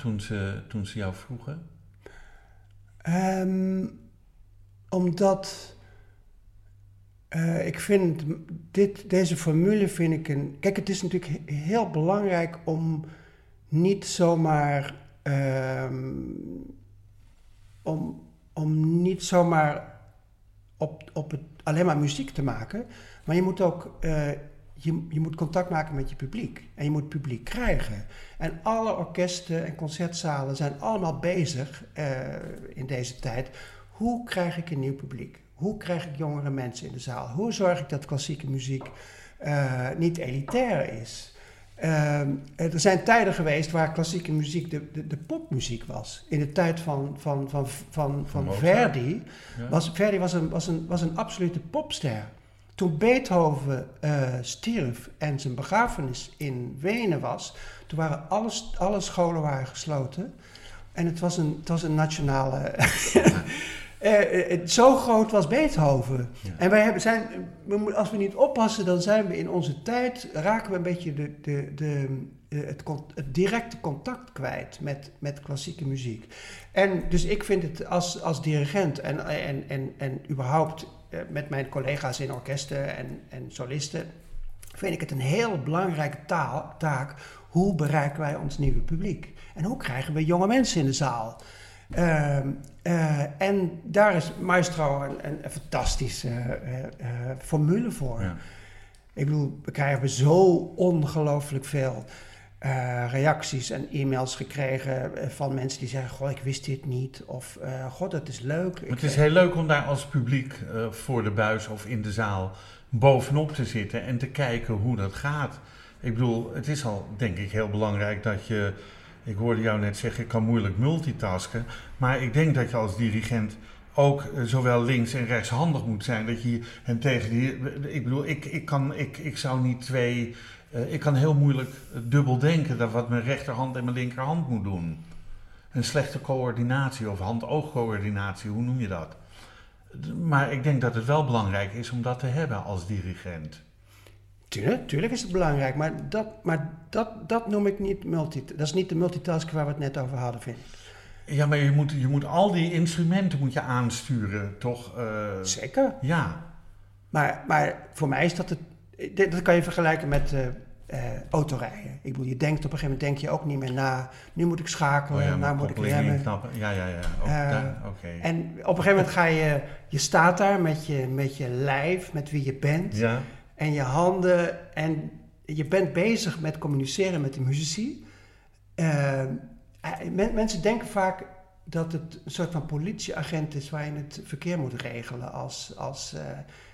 toen ze jou vroegen? Omdat... ik vind deze formule vind ik een... Kijk, het is natuurlijk heel belangrijk om niet zomaar... om niet zomaar op het, alleen maar muziek te maken. Maar je moet ook... Je moet contact maken met je publiek. En je moet publiek krijgen. En alle orkesten en concertzalen zijn allemaal bezig in deze tijd. Hoe krijg ik een nieuw publiek? Hoe krijg ik jongere mensen in de zaal? Hoe zorg ik dat klassieke muziek niet elitair is? Er zijn tijden geweest waar klassieke muziek de popmuziek was. In de tijd van Verdi. Ja. Verdi was een absolute popster. Toen Beethoven stierf en zijn begrafenis in Wenen was... toen waren alle scholen waren gesloten. En het was een nationale... Ja. Zo groot was Beethoven. Ja. En als we niet oppassen, dan zijn we in onze tijd... raken we een beetje het directe contact kwijt met klassieke muziek. En dus ik vind het als dirigent en überhaupt met mijn collega's in orkesten en solisten... vind ik het een heel belangrijke taak. Hoe bereiken wij ons nieuwe publiek? En hoe krijgen we jonge mensen in de zaal? En daar is Maestro een fantastische formule voor. Ja. Ik bedoel, we krijgen zo ongelooflijk veel reacties en e-mails gekregen van mensen die zeggen... Goh, ik wist dit niet. Of, god, dat is leuk. Het is heel leuk om daar als publiek voor de buis of in de zaal bovenop te zitten... en te kijken hoe dat gaat. Ik bedoel, het is al, denk ik, heel belangrijk dat je... Ik hoorde jou net zeggen, ik kan moeilijk multitasken. Maar ik denk dat je als dirigent ook zowel links en rechts handig moet zijn. Dat je hem tegen die... Ik bedoel, ik zou niet twee... ik kan heel moeilijk dubbel denken dat wat mijn rechterhand en mijn linkerhand moet doen. Een slechte coördinatie of hand-oogcoördinatie, hoe noem je dat? Maar ik denk dat het wel belangrijk is om dat te hebben als dirigent. Tuurlijk is het belangrijk, maar dat noem ik niet multitasking. Dat is niet de multitasking waar we het net over hadden, vind ik. Ja, maar je moet al die instrumenten moet je aansturen, toch? Zeker. Ja. Maar voor mij is dat het... Dat kan je vergelijken met autorijden. Ik bedoel, je denkt op een gegeven moment denk je ook niet meer na. Nu moet ik schakelen, nou moet ik remmen. Ja, oké. En op een gegeven moment ga je... Je staat daar met je lijf, met wie je bent... Ja. En je handen, en je bent bezig met communiceren met de muzici. Mensen denken vaak dat het een soort van politieagent is waar je het verkeer moet regelen.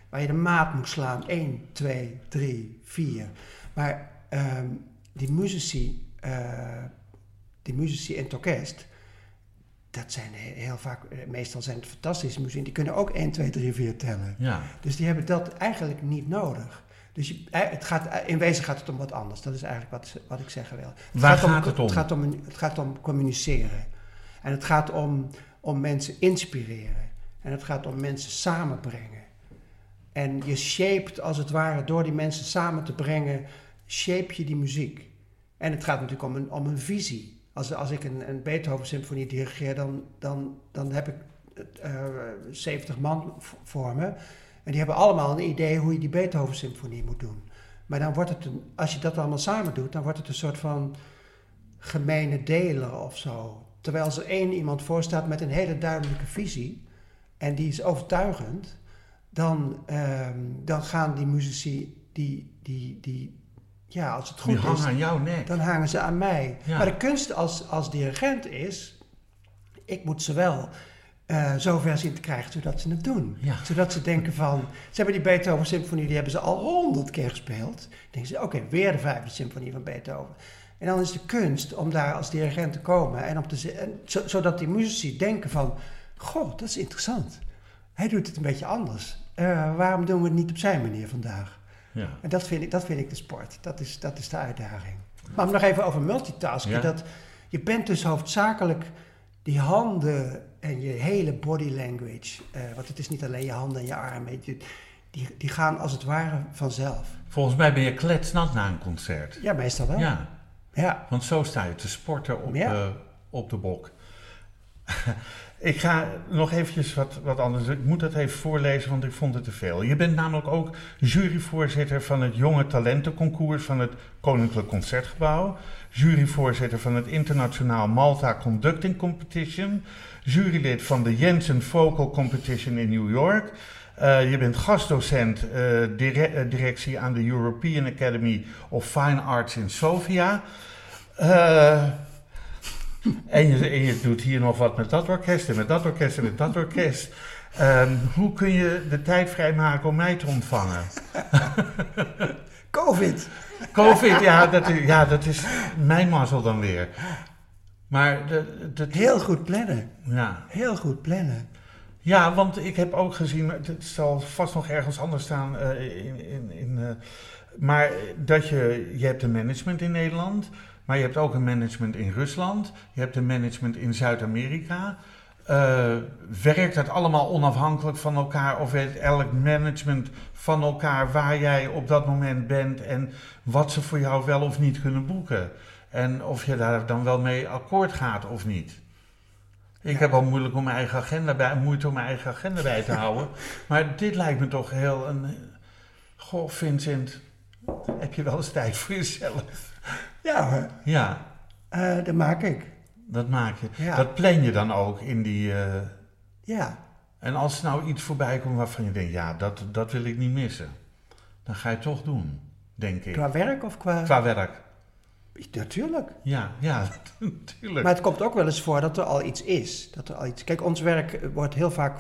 Waar je de maat moet slaan. 1, 2, 3, 4. Maar die muzici in het orkest, dat zijn heel vaak, meestal zijn het fantastische muziek. Die kunnen ook 1, 2, 3, 4 tellen. Ja. Dus die hebben dat eigenlijk niet nodig. Dus in wezen gaat het om wat anders. Dat is eigenlijk wat ik zeggen wil. Waar gaat het om? Het gaat om communiceren. En het gaat om mensen inspireren. En het gaat om mensen samenbrengen. En je shaped als het ware, door die mensen samen te brengen, shape je die muziek. En het gaat natuurlijk om een visie. Als ik een Beethoven-symfonie dirigeer, dan heb ik 70 man voor me. En die hebben allemaal een idee hoe je die Beethoven-symfonie moet doen. Maar dan wordt het als je dat allemaal samen doet, dan wordt het een soort van gemene deler of zo. Terwijl als er één iemand voor staat met een hele duidelijke visie, en die is overtuigend, dan gaan die muzici die ja, als het goed is, dan hangen ze aan mij. Ja. Maar de kunst als dirigent is ik moet ze wel zover zien te krijgen zodat ze het doen. Ja. Zodat ze denken van, ze hebben die Beethoven-symfonie, die hebben ze al 100 keer gespeeld. Dan denken ze, oké, weer de 5e symfonie van Beethoven. En dan is de kunst om daar als dirigent te komen en op te, zodat die muzici denken van, goh, dat is interessant. Hij doet het een beetje anders. Waarom doen we het niet op zijn manier vandaag? Ja. En dat vind ik de sport. Dat is de uitdaging. Maar nog even over multitasken. Ja. Dat, je bent dus hoofdzakelijk die handen en je hele body language. Want het is niet alleen je handen en je armen. Die gaan als het ware vanzelf. Volgens mij ben je kletsnat na een concert. Ja, meestal wel. Ja. Ja. Want zo sta je te sporten op de bok. Ik ga nog eventjes wat anders. Ik moet dat even voorlezen, want ik vond het te veel. Je bent namelijk ook juryvoorzitter van het Jonge Talentenconcours van het Koninklijk Concertgebouw. Juryvoorzitter van het Internationaal Malta Conducting Competition. Jurylid van de Jensen Vocal Competition in New York. Je bent gastdocent directie aan de European Academy of Fine Arts in Sofia. En je doet hier nog wat met dat orkest en met dat orkest en met dat orkest. Hoe kun je de tijd vrijmaken om mij te ontvangen? COVID, dat is mijn mazzel dan weer. Maar heel goed plannen. Ja. Heel goed plannen. Ja, want ik heb ook gezien, het zal vast nog ergens anders staan. Maar dat je hebt een management in Nederland. Maar je hebt ook een management in Rusland. Je hebt een management in Zuid-Amerika. Werkt dat allemaal onafhankelijk van elkaar? Of weet elk management van elkaar waar jij op dat moment bent en wat ze voor jou wel of niet kunnen boeken? En of je daar dan wel mee akkoord gaat of niet? Ik heb al moeite om mijn eigen agenda bij te houden. Maar dit lijkt me toch heel een... Goh, Vincent, heb je wel eens tijd voor jezelf? Ja hoor. Ja. Dat maak ik. Dat maak je. Ja. Dat plan je dan ook in die... Ja. En als er nou iets voorbij komt waarvan je denkt, ja, dat wil ik niet missen. Dan ga je het toch doen, denk ik. Qua werk of qua... Qua werk. Natuurlijk. Ja, natuurlijk. Maar het komt ook wel eens voor dat er al iets is. Kijk, ons werk wordt heel vaak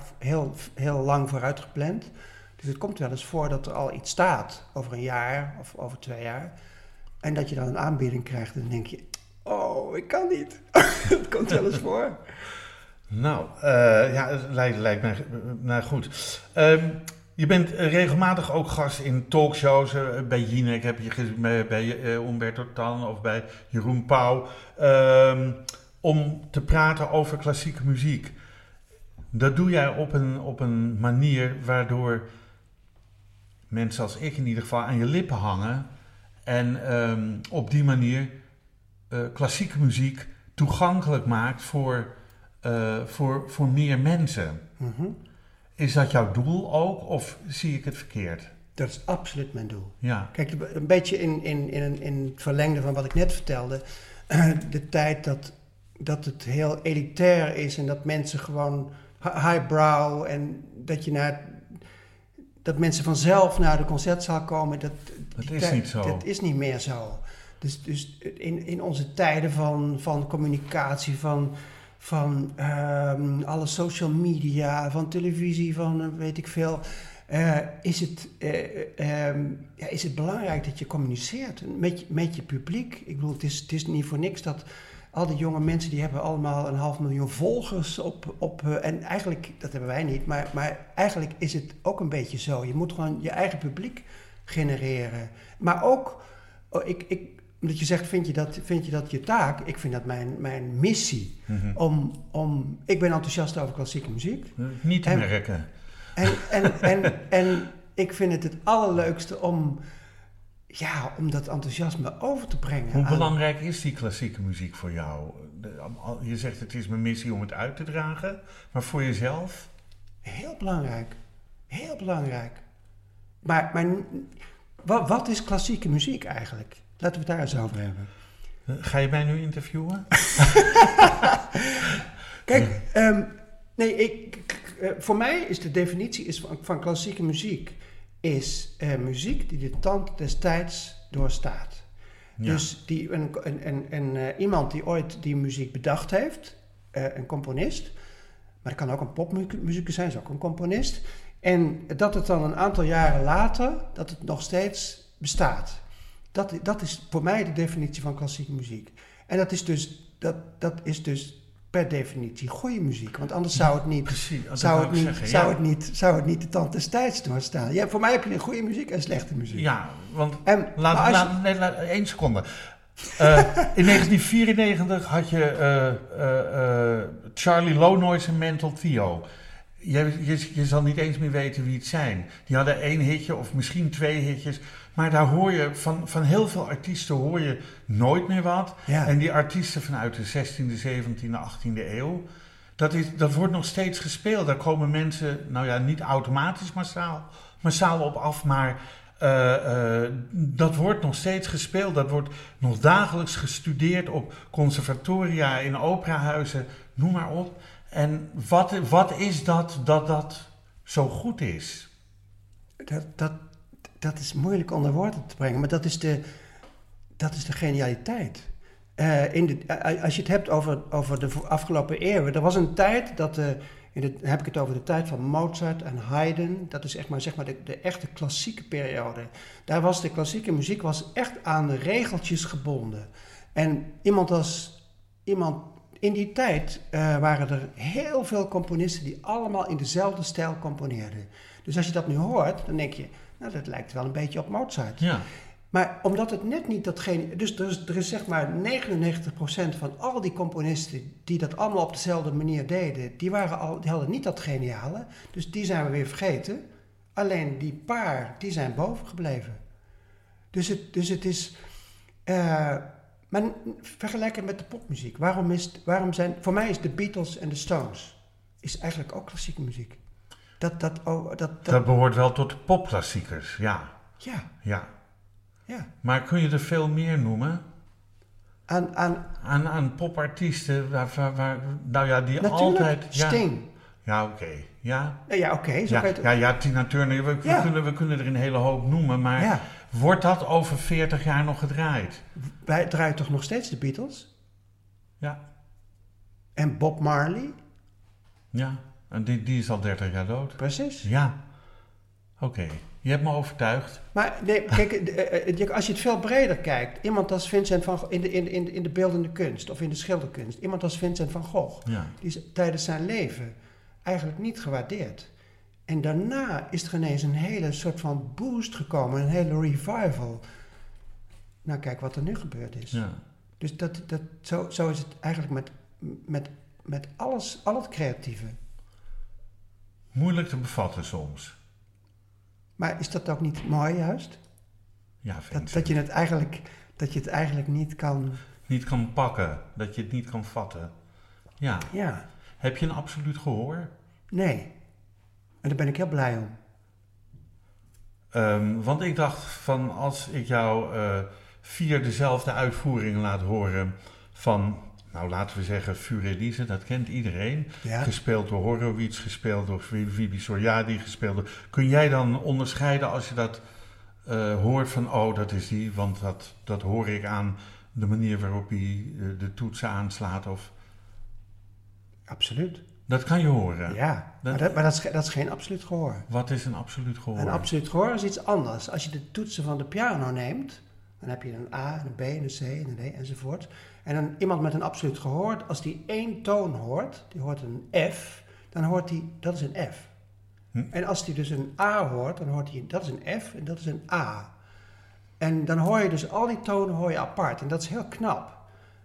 heel lang vooruit gepland. Dus het komt wel eens voor dat er al iets staat over een jaar of over 2 jaar... En dat je dan een aanbieding krijgt en dan denk je... Oh, ik kan niet. Dat komt wel eens voor. Nou, het lijkt mij goed. Je bent regelmatig ook gast in talkshows. Bij Jinek heb je gezien, bij Umberto Tan of bij Jeroen Pauw. Om te praten over klassieke muziek. Dat doe jij op een manier waardoor mensen als ik in ieder geval aan je lippen hangen... En op die manier klassieke muziek toegankelijk maakt voor meer mensen. Mm-hmm. Is dat jouw doel ook of zie ik het verkeerd? Dat is absoluut mijn doel. Ja. Kijk, een beetje in het verlengde van wat ik net vertelde. De tijd dat het heel elitair is en dat mensen gewoon highbrow en dat je dat mensen vanzelf naar de concertzaal komen, niet zo. Dat is niet meer zo. Dus in onze tijden van communicatie, van alle social media, van televisie, van weet ik veel... is het belangrijk dat je communiceert met je publiek. Ik bedoel, het is niet voor niks dat al die jonge mensen... die hebben allemaal 500.000 volgers en eigenlijk, dat hebben wij niet... maar eigenlijk is het ook een beetje zo. Je moet gewoon je eigen publiek genereren. Maar ook, omdat je zegt, vind je dat je taak? Ik vind dat mijn missie. Mm-hmm. Ik ben enthousiast over klassieke muziek. Niet te merken. En ik vind het allerleukste om dat enthousiasme over te brengen. Hoe belangrijk is die klassieke muziek voor jou? Je zegt, het is mijn missie om het uit te dragen. Maar voor jezelf? Heel belangrijk. Heel belangrijk. Maar wat is klassieke muziek eigenlijk? Laten we het daar eens over hebben. Ga je mij nu interviewen? Kijk, voor mij is de definitie van klassieke muziek... muziek die de tand des tijds doorstaat. Ja. Dus iemand die ooit die muziek bedacht heeft... een componist. Maar het kan ook een popmuzikus zijn, is ook een componist. En dat het dan een aantal jaren later, dat het nog steeds bestaat. Dat is voor mij de definitie van klassieke muziek. En dat is dus per definitie goede muziek. Want anders zou het niet, precies, zou het niet de tand des tijds doorstaan. Ja, voor mij heb je goede muziek en slechte muziek. Ja, want één seconde. In 1994 had je Charlie Lonois en Mental Theo. Je zal niet eens meer weten wie het zijn. Die hadden 1 hitje of misschien 2 hitjes. Maar daar hoor je van heel veel artiesten hoor je nooit meer wat. Ja. En die artiesten vanuit de 16e, 17e, 18e eeuw, dat wordt nog steeds gespeeld. Daar komen mensen, nou ja, niet automatisch massaal op af, maar dat wordt nog steeds gespeeld. Dat wordt nog dagelijks gestudeerd op conservatoria, in operahuizen, noem maar op. En wat is dat zo goed is? Dat is moeilijk onder woorden te brengen, maar dat is de genialiteit. Als je het hebt over de afgelopen eeuwen, er was een tijd dan heb ik het over de tijd van Mozart en Haydn. Dat is echt maar, zeg maar de echte klassieke periode. Daar was de klassieke muziek echt aan de regeltjes gebonden. En in die tijd waren er heel veel componisten die allemaal in dezelfde stijl componeerden. Dus als je dat nu hoort, dan denk je, nou, dat lijkt wel een beetje op Mozart. Ja. Maar omdat het net niet datgene... Dus er is zeg maar 99% van al die componisten die dat allemaal op dezelfde manier deden, die hadden niet dat geniale. Dus die zijn we weer vergeten. Alleen die paar, die zijn bovengebleven. Dus het is... Maar vergelijk het met de popmuziek. Voor mij is de Beatles en de Stones is eigenlijk ook klassieke muziek. Dat behoort wel tot de popklassiekers, ja. Ja. Maar kun je er veel meer noemen? Aan popartiesten waar nou ja, die natuurlijk, altijd... Ja. Sting. Ja, oké. Ja, oké. Tina Turner, we kunnen er een hele hoop noemen, maar... Ja. Wordt dat over 40 jaar nog gedraaid? Wij draaien toch nog steeds de Beatles? Ja. En Bob Marley? Ja, en die is al 30 jaar dood. Precies. Ja. Oké, je hebt me overtuigd. Maar nee, kijk, als je het veel breder kijkt... Iemand als Vincent van Gogh in de beeldende kunst of in de schilderkunst... Iemand als Vincent van Gogh, ja. Die is tijdens zijn leven eigenlijk niet gewaardeerd... En daarna is er ineens een hele soort van boost gekomen, een hele revival. Nou, kijk wat er nu gebeurd is. Ja. Dus zo is het eigenlijk met alles, al het creatieve. Moeilijk te bevatten soms. Maar is dat ook niet mooi juist? Ja, vind ik. Dat je het eigenlijk niet kan... Niet kan pakken, dat je het niet kan vatten. Ja. Heb je een absoluut gehoor? Nee. En daar ben ik heel blij om. Want ik dacht van als ik jou 4 dezelfde uitvoeringen laat horen van, nou laten we zeggen, Furelize, dat kent iedereen. Ja. Gespeeld door Horowitz, gespeeld door Vibi Soryadi, gespeeld door... Kun jij dan onderscheiden als je dat hoort van, oh dat is die, want dat hoor ik aan de manier waarop hij de toetsen aanslaat of... Absoluut. Dat kan je horen. Ja, maar dat is geen absoluut gehoor. Wat is een absoluut gehoor? Een absoluut gehoor is iets anders. Als je de toetsen van de piano neemt, dan heb je een A, een B, een C, een D enzovoort. En dan iemand met een absoluut gehoor, als die 1 toon hoort, die hoort een F, dan hoort hij, dat is een F. En als die dus een A hoort, dan hoort hij, dat is een F en dat is een A. En dan hoor je dus al die tonen hoor je apart en dat is heel knap.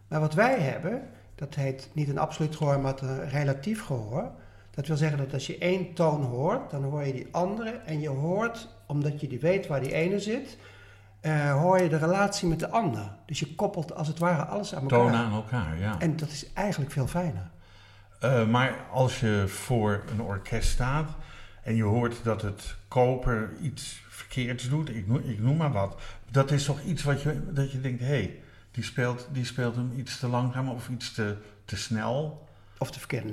Maar wat wij hebben... Dat heet niet een absoluut gehoor, maar een relatief gehoor. Dat wil zeggen dat als je 1 toon hoort, dan hoor je die andere. En je hoort, omdat je die weet waar die ene zit, hoor je de relatie met de ander. Dus je koppelt als het ware alles aan elkaar. Tonen aan elkaar, ja. En dat is eigenlijk veel fijner. Maar als je voor een orkest staat en je hoort dat het koper iets verkeerds doet, ik noem maar wat. Dat is toch iets dat je denkt, hey, die speelt hem iets te langzaam of iets te snel. Of de verkeerde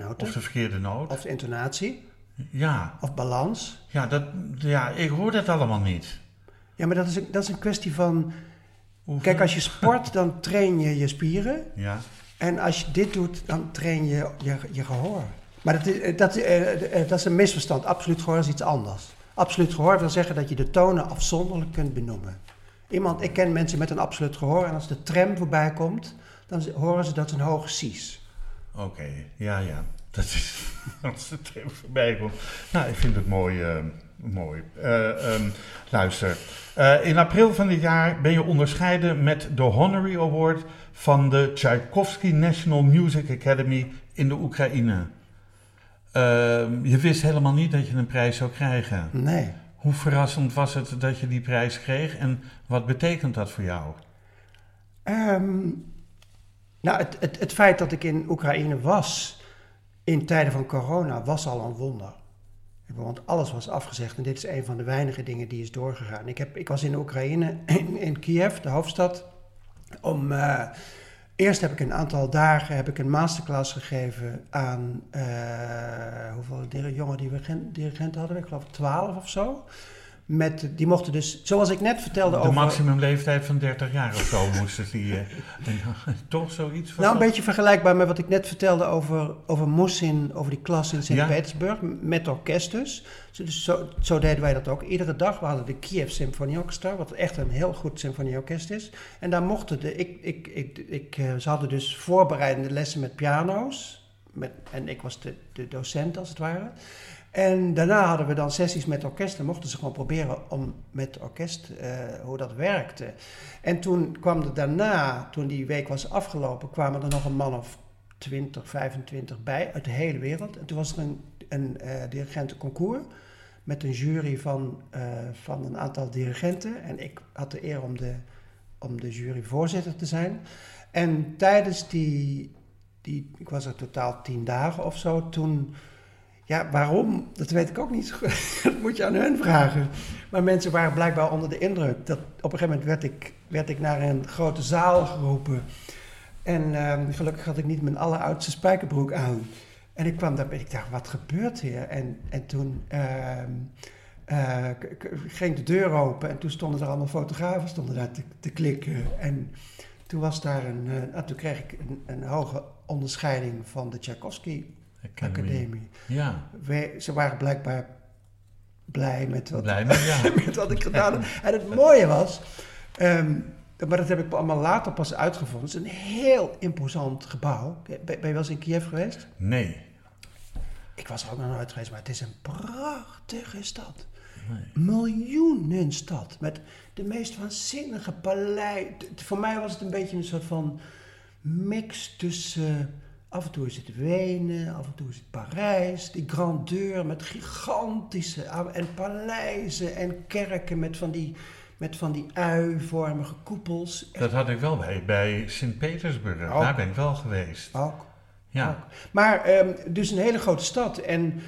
noot. Of de intonatie. Ja. Of balans. Ja, ik hoor dat allemaal niet. Ja, maar dat is een kwestie van... Kijk, als je sport, dan train je je spieren. Ja. En als je dit doet, dan train je je gehoor. Maar dat is een misverstand. Absoluut gehoor is iets anders. Absoluut gehoor wil zeggen dat je de tonen afzonderlijk kunt benoemen. Ik ken mensen met een absoluut gehoor en als de tram voorbij komt, dan horen ze dat een hoge cies. Oké. Ja. Dat is als de tram voorbij komt. Nou, ik vind het mooi. Mooi. Luister. In april van dit jaar ben je onderscheiden met de Honorary Award van de Tchaikovsky National Music Academy in de Oekraïne. Je wist helemaal niet dat je een prijs zou krijgen. Nee. Hoe verrassend was het dat je die prijs kreeg en wat betekent dat voor jou? Het feit dat ik in Oekraïne was in tijden van corona was al een wonder. Want alles was afgezegd en dit is een van de weinige dingen die is doorgegaan. Ik was in Oekraïne, in Kiev, de hoofdstad. Eerst heb ik een aantal dagen een masterclass gegeven aan hoeveel jonge dirigenten hadden we? Ik geloof 12 of zo. Die mochten dus, zoals ik net vertelde over... De maximumleeftijd van 30 jaar of zo moesten die... toch zoiets van... Nou, een beetje vergelijkbaar met wat ik net vertelde over Musin, over die klas in Sint-Petersburg, met orkest dus. Dus zo deden wij dat ook. Iedere dag, we hadden de Kiev Symfonieorkest, wat echt een heel goed symfonieorkest is. En daar mochten ze hadden dus voorbereidende lessen met piano's. En ik was de docent als het ware. En daarna hadden we dan sessies met orkesten. Mochten ze gewoon proberen om met orkest hoe dat werkte. En toen kwam er daarna, toen die week was afgelopen, kwamen er nog een man of 20, 25 bij uit de hele wereld. En toen was er een dirigentenconcours met een jury van een aantal dirigenten. En ik had de eer om de juryvoorzitter te zijn. En tijdens ik was er totaal 10 dagen of zo, toen... Ja, waarom? Dat weet ik ook niet. Dat moet je aan hun vragen. Maar mensen waren blijkbaar onder de indruk. Op een gegeven moment werd ik naar een grote zaal geroepen. En gelukkig had ik niet mijn alleroudste spijkerbroek aan. En ik kwam daar en ik dacht, wat gebeurt hier? En toen ging de deur open en toen stonden er allemaal fotografen daar te klikken. En toen was daar toen kreeg ik een hoge onderscheiding van de Tchaikovsky Academie. Ja. Ze waren blijkbaar met wat ik gedaan had. En het mooie was, maar dat heb ik allemaal later pas uitgevonden. Het is een heel imposant gebouw. Ben je wel eens in Kiev geweest? Nee. Ik was er ook nog nooit geweest, maar het is een prachtige stad. Nee. Miljoenenstad. Met de meest waanzinnige paleis. Voor mij was het een beetje een soort van mix tussen... Af en toe is het Wenen, af en toe is het Parijs. Die grandeur met gigantische... En paleizen en kerken met van die ui-vormige koepels. Dat had ik wel bij Sint-Petersburg. Daar ben ik wel geweest. Ook. Ja. Ook. Maar dus een hele grote stad. En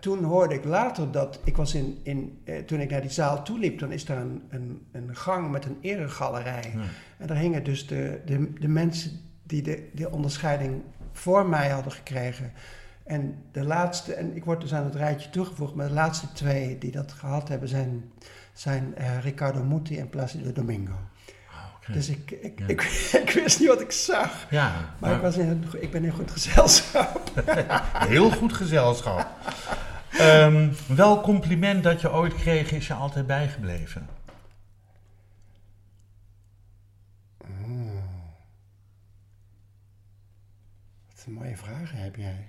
toen hoorde ik later dat... Ik was toen ik naar die zaal toeliep, dan is daar een gang met een eregalerij. Ja. En daar hingen dus de mensen... die de onderscheiding voor mij hadden gekregen. En de laatste, en ik word dus aan het rijtje toegevoegd... maar de laatste 2 die dat gehad hebben zijn Riccardo Muti en Plácido Domingo. Okay. Dus ik wist niet wat ik zag. Ja, maar ik ben in goed gezelschap. Heel goed gezelschap. Welk compliment dat je ooit kreeg is je altijd bijgebleven? Wat mooie vragen heb jij.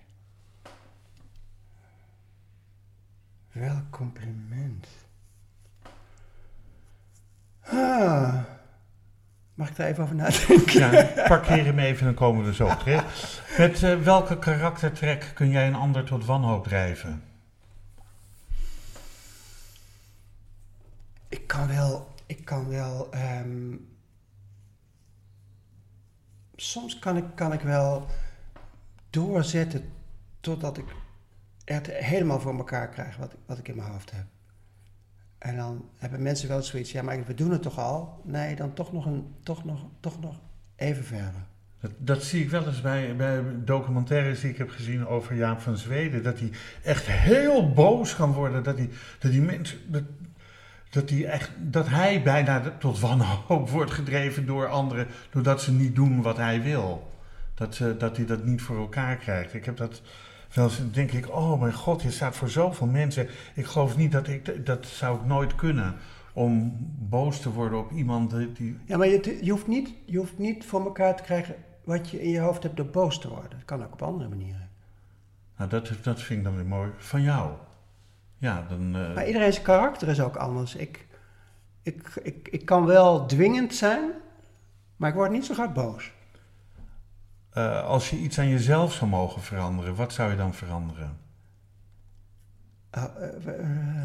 Welk compliment. Mag ik daar even over nadenken? Ja, parkeer hem even, dan komen we zo op terecht. Met welke karaktertrek kun jij een ander tot wanhoop drijven? Soms kan ik wel... doorzetten totdat ik het helemaal voor elkaar krijg wat ik in mijn hoofd heb. En dan hebben mensen wel zoiets, ja, maar we doen het toch al? Nee, dan toch nog even verder. Dat zie ik wel eens bij documentaires die ik heb gezien over Jaap van Zweden, dat hij echt heel boos kan worden, dat die mensen... Dat hij bijna tot wanhoop wordt gedreven door anderen, doordat ze niet doen wat hij wil. Dat hij dat niet voor elkaar krijgt. Ik heb dat wel eens, denk ik, oh mijn god, je staat voor zoveel mensen. Ik geloof niet dat dat zou ik nooit kunnen. Om boos te worden op iemand die... Ja, maar je hoeft niet voor elkaar te krijgen wat je in je hoofd hebt door boos te worden. Dat kan ook op andere manieren. Nou, dat vind ik dan weer mooi van jou. Ja, dan... Maar iedereen's karakter is ook anders. Ik kan wel dwingend zijn, maar ik word niet zo hard boos. Als je iets aan jezelf zou mogen veranderen, wat zou je dan veranderen?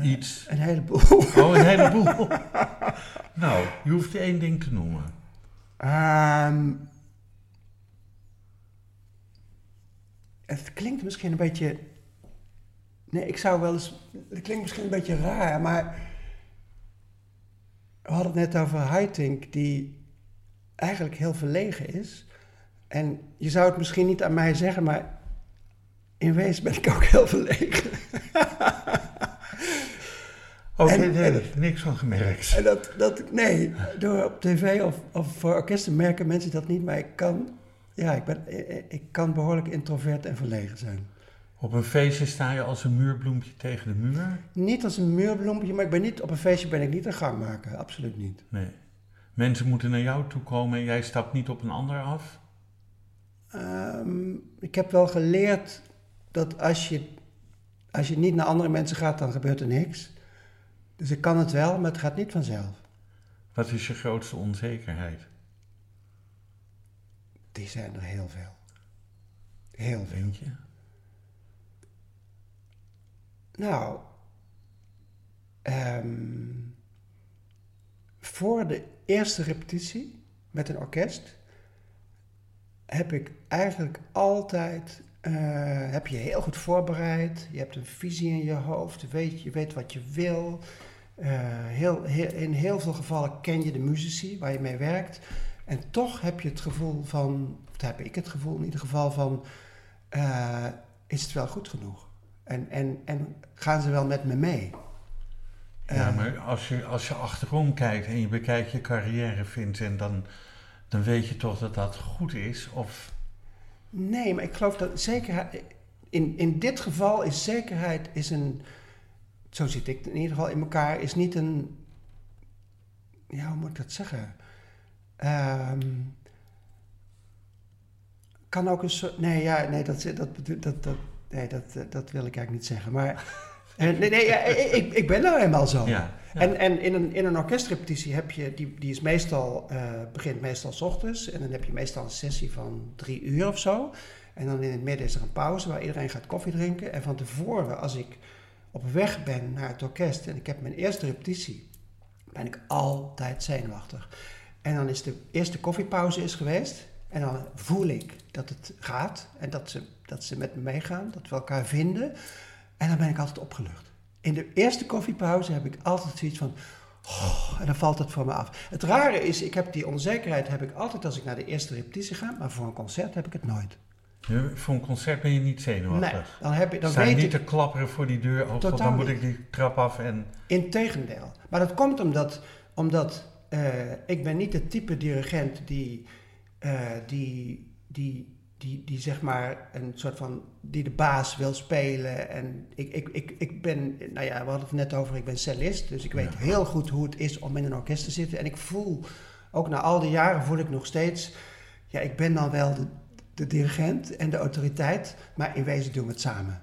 Iets. Een heleboel. Oh, een heleboel. Nou, je hoeft één ding te noemen. Het klinkt misschien een beetje... Nee, ik zou wel eens... Het klinkt misschien een beetje raar, maar... We hadden het net over Haitink, die eigenlijk heel verlegen is. En je zou het misschien niet aan mij zeggen, maar... In wezen ben ik ook heel verlegen. Oké, daar heb ik niks van gemerkt. En nee, door op tv of voor orkesten merken mensen dat niet, maar ik kan... Ja, ik kan behoorlijk introvert en verlegen zijn. Op een feestje sta je als een muurbloempje tegen de muur? Niet als een muurbloempje, maar op een feestje ben ik niet een gangmaker. Absoluut niet. Nee. Mensen moeten naar jou toe komen en jij stapt niet op een ander af? Ik heb wel geleerd dat als je niet naar andere mensen gaat, dan gebeurt er niks. Dus ik kan het wel, maar het gaat niet vanzelf. Wat is je grootste onzekerheid? Die zijn er heel veel. Heel veel. Vind je? Nou, voor de eerste repetitie met een orkest heb ik eigenlijk altijd... heb je heel goed voorbereid, je hebt een visie in je hoofd, je weet wat je wil. In heel veel gevallen ken je de muzici waar je mee werkt. En toch heb je het gevoel van, of heb ik het gevoel in ieder geval van, is het wel goed genoeg? En gaan ze wel met me mee? Ja, maar als je achterom kijkt en je bekijkt je carrière, Vincent, dan weet je toch dat goed is? Of... Nee, maar ik geloof dat zekerheid... In dit geval is zekerheid is een... Zo zit ik in ieder geval in elkaar, is niet een... Ja, hoe moet ik dat zeggen? Kan ook een soort... Nee, dat wil ik eigenlijk niet zeggen. Maar ik ben nou eenmaal zo. Ja, ja. En in een orkestrepetitie heb je... Die is meestal, begint meestal 's ochtends. En dan heb je meestal een sessie van 3 uur of zo. En dan in het midden is er een pauze waar iedereen gaat koffie drinken. En van tevoren, als ik op weg ben naar het orkest... en ik heb mijn eerste repetitie, ben ik altijd zenuwachtig. En dan is de eerste koffiepauze is geweest... En dan voel ik dat het gaat en dat ze met me meegaan, dat we elkaar vinden. En dan ben ik altijd opgelucht. In de eerste koffiepauze heb ik altijd zoiets van... Oh, en dan valt het voor me af. Het rare is, die onzekerheid heb ik altijd als ik naar de eerste repetitie ga. Maar voor een concert heb ik het nooit. Ja, voor een concert ben je niet zenuwachtig? Nee, dan sta je niet te klapperen voor die deur of dan moet ik die trap af en... Integendeel. Maar dat komt omdat ik ben niet de type dirigent die zeg maar een soort van die de baas wil spelen. En ik ben, nou ja, we hadden het net over, ik ben cellist, dus ik weet heel goed hoe het is om in een orkest te zitten. En ik voel, ook na al die jaren voel ik nog steeds, ja, ik ben dan wel de dirigent en de autoriteit, maar in wezen doen we het samen.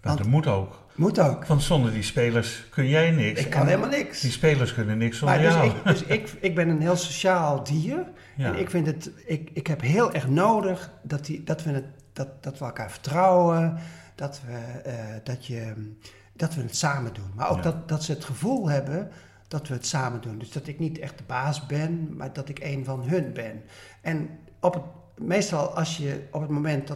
Want dat moet ook. Moet ook. Want zonder die spelers kun jij niks. Ik kan helemaal niks. Die spelers kunnen niks zonder jou. Dus ik ben een heel sociaal dier. Ja. En ik vind het... Ik heb heel erg nodig dat we elkaar vertrouwen. Dat we het samen doen. Maar ook dat ze het gevoel hebben dat we het samen doen. Dus dat ik niet echt de baas ben, maar dat ik een van hun ben. En meestal als je op het moment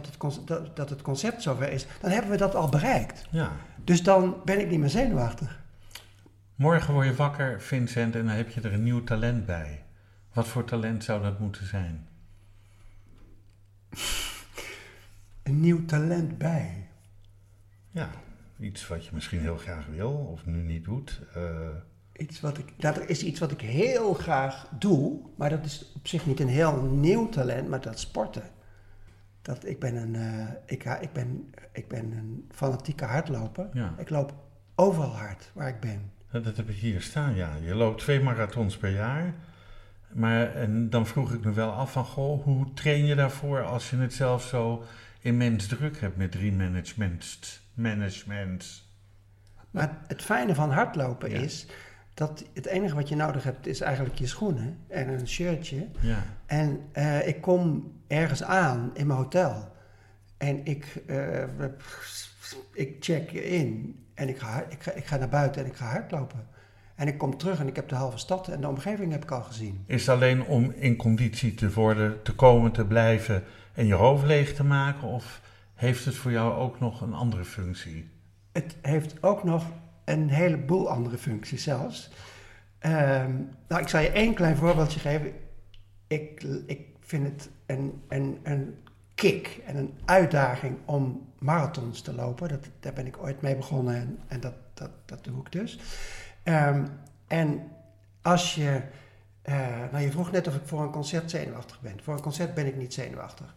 dat het concept zover is, dan hebben we dat al bereikt. Ja. Dus dan ben ik niet meer zenuwachtig. Morgen word je wakker, Vincent, en dan heb je er een nieuw talent bij. Wat voor talent zou dat moeten zijn? Een nieuw talent bij? Ja, iets wat je misschien heel graag wil of nu niet doet. Dat is iets wat ik heel graag doe, maar dat is op zich niet een heel nieuw talent, maar dat sporten. Ik ben een fanatieke hardloper. Ja. Ik loop overal hard waar ik ben. Dat heb ik hier staan, ja. Je loopt 2 marathons per jaar. En dan vroeg ik me wel af van, goh, hoe train je daarvoor als je het zelf zo immens druk hebt met 3 managements? Maar het fijne van hardlopen is dat het enige wat je nodig hebt is eigenlijk je schoenen en een shirtje. Ja. En ik kom ergens aan in mijn hotel en ik check in en ik ga naar buiten en ik ga hardlopen. En ik kom terug en ik heb de halve stad en de omgeving heb ik al gezien. Is het alleen om in conditie te worden, te komen, te blijven en je hoofd leeg te maken? Of heeft het voor jou ook nog een andere functie? Het heeft ook nog een heleboel andere functies zelfs. Ik zal je 1 klein voorbeeldje geven. Ik vind het een kick en een uitdaging om marathons te lopen. Daar ben ik ooit mee begonnen en dat doe ik dus. Je vroeg net of ik voor een concert zenuwachtig ben. Voor een concert ben ik niet zenuwachtig.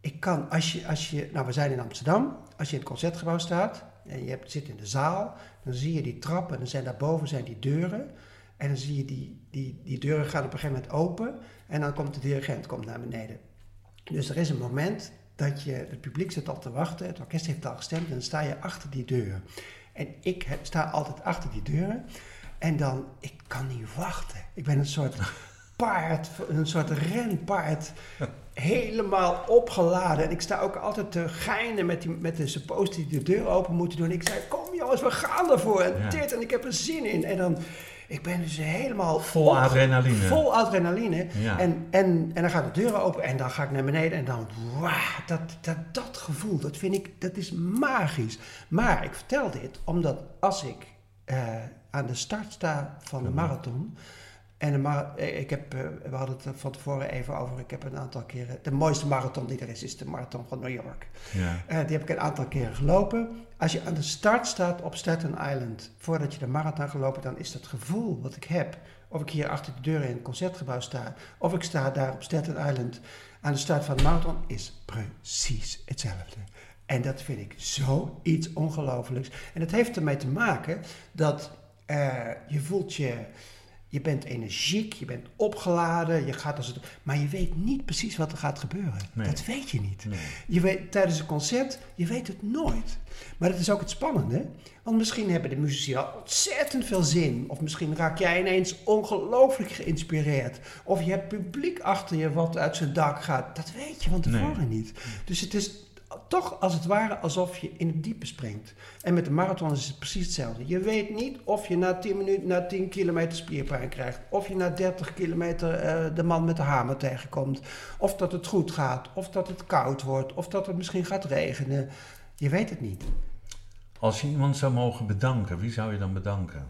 We zijn in Amsterdam. Als je in het Concertgebouw staat en je zit in de zaal, dan zie je die trap en dan zijn daarboven zijn die deuren. En dan zie je die deuren gaan op een gegeven moment open en dan komt de dirigent naar beneden. Dus er is een moment dat het publiek zit al te wachten, het orkest heeft al gestemd en dan sta je achter die deuren. En ik sta altijd achter die deuren en dan, ik kan niet wachten. Ik ben een soort paard, een soort renpaard, helemaal opgeladen. En ik sta ook altijd te geinen met de suppo's die de deur open moeten doen. Ik zei, kom jongens, we gaan ervoor en dit en ik heb er zin in. En dan, ik ben dus helemaal vol adrenaline. Ja. En dan gaan de deuren open en dan ga ik naar beneden en dan, wauw, dat gevoel, dat vind ik, dat is magisch. Maar ik vertel dit omdat als ik aan de start sta van de marathon, we hadden het van tevoren even over, ik heb een aantal keren, de mooiste marathon die er is de marathon van New York. Ja. Die heb ik een aantal keren gelopen. Als je aan de start staat op Staten Island, voordat je de marathon gelopen, dan is dat gevoel wat ik heb, of ik hier achter de deuren in het Concertgebouw sta, of ik sta daar op Staten Island aan de start van de marathon, is precies hetzelfde. En dat vind ik zoiets ongelooflijks. En dat heeft ermee te maken dat je voelt je... Je bent energiek, je bent opgeladen, je gaat als het... Maar je weet niet precies wat er gaat gebeuren. Nee. Dat weet je niet. Nee. Je weet, tijdens een concert, je weet het nooit. Maar dat is ook het spannende. Want misschien hebben de muzici al ontzettend veel zin. Of misschien raak jij ineens ongelooflijk geïnspireerd. Of je hebt publiek achter je wat uit zijn dak gaat. Dat weet je van tevoren niet. Dus het is toch als het ware alsof je in het diepe springt. En met de marathon is het precies hetzelfde. Je weet niet of je na 10 minuten, na 10 kilometer spierpijn krijgt. Of je na 30 kilometer de man met de hamer tegenkomt. Of dat het goed gaat. Of dat het koud wordt. Of dat het misschien gaat regenen. Je weet het niet. Als je iemand zou mogen bedanken, wie zou je dan bedanken?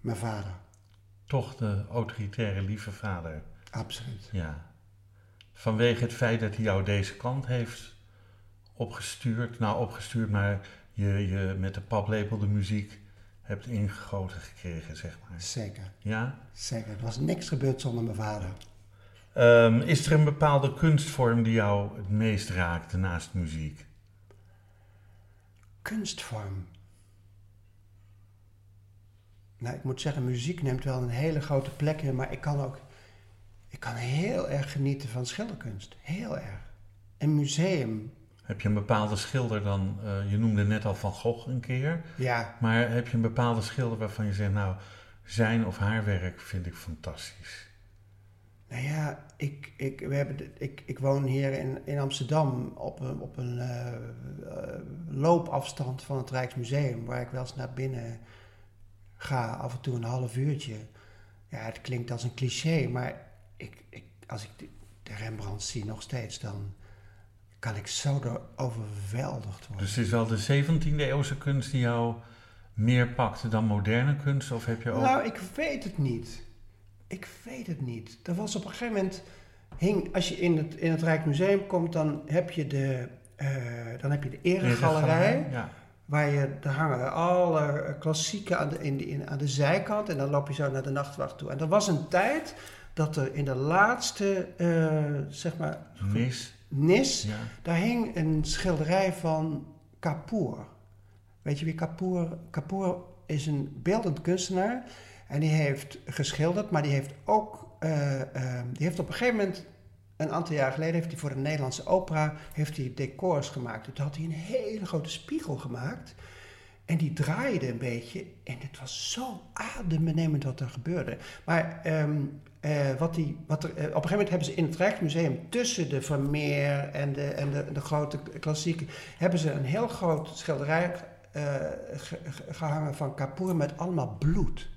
Mijn vader. Toch de autoritaire lieve vader. Absoluut. Ja. Vanwege het feit dat hij jou deze kant heeft opgestuurd. Nou, opgestuurd, maar je met de paplepel de muziek hebt ingegoten gekregen, zeg maar. Zeker. Ja? Zeker. Er was niks gebeurd zonder mijn vader. Is er een bepaalde kunstvorm die jou het meest raakte naast muziek? Kunstvorm? Nou, ik moet zeggen, muziek neemt wel een hele grote plek in, maar ik kan ook... Ik kan heel erg genieten van schilderkunst. Heel erg. Een museum. Heb je een bepaalde schilder dan... je noemde net al Van Gogh een keer. Ja. Maar heb je een bepaalde schilder waarvan je zegt... Nou, zijn of haar werk vind ik fantastisch. Nou ja, ik woon hier in Amsterdam... op een loopafstand van het Rijksmuseum... waar ik wel eens naar binnen ga. Af en toe een half uurtje. Ja, het klinkt als een cliché, maar... Als ik de Rembrandt zie nog steeds, dan kan ik zo overweldigd worden. Dus het is wel de 17e eeuwse kunst die jou meer pakte dan moderne kunst? Of heb je ook... Nou, ik weet het niet. Er was op een gegeven moment... Als je in het Rijksmuseum komt, dan heb je de eregalerij... Waar je, daar hangen alle klassieken aan de zijkant en dan loop je zo naar de nachtwacht toe. En er was een tijd dat er in de laatste, zeg maar... Nis. Ja. Daar hing een schilderij van Kapoor. Weet je wie Kapoor is? Kapoor is een beeldend kunstenaar en die heeft geschilderd, maar die heeft ook... die heeft op een gegeven moment... Een aantal jaar geleden heeft hij voor de Nederlandse opera decors gemaakt. Toen had hij een hele grote spiegel gemaakt. En die draaide een beetje. En het was zo adembenemend wat er gebeurde. Maar op een gegeven moment hebben ze in het Rijksmuseum... tussen de Vermeer en de grote klassieken... hebben ze een heel groot schilderij gehangen van Kapoor met allemaal bloed.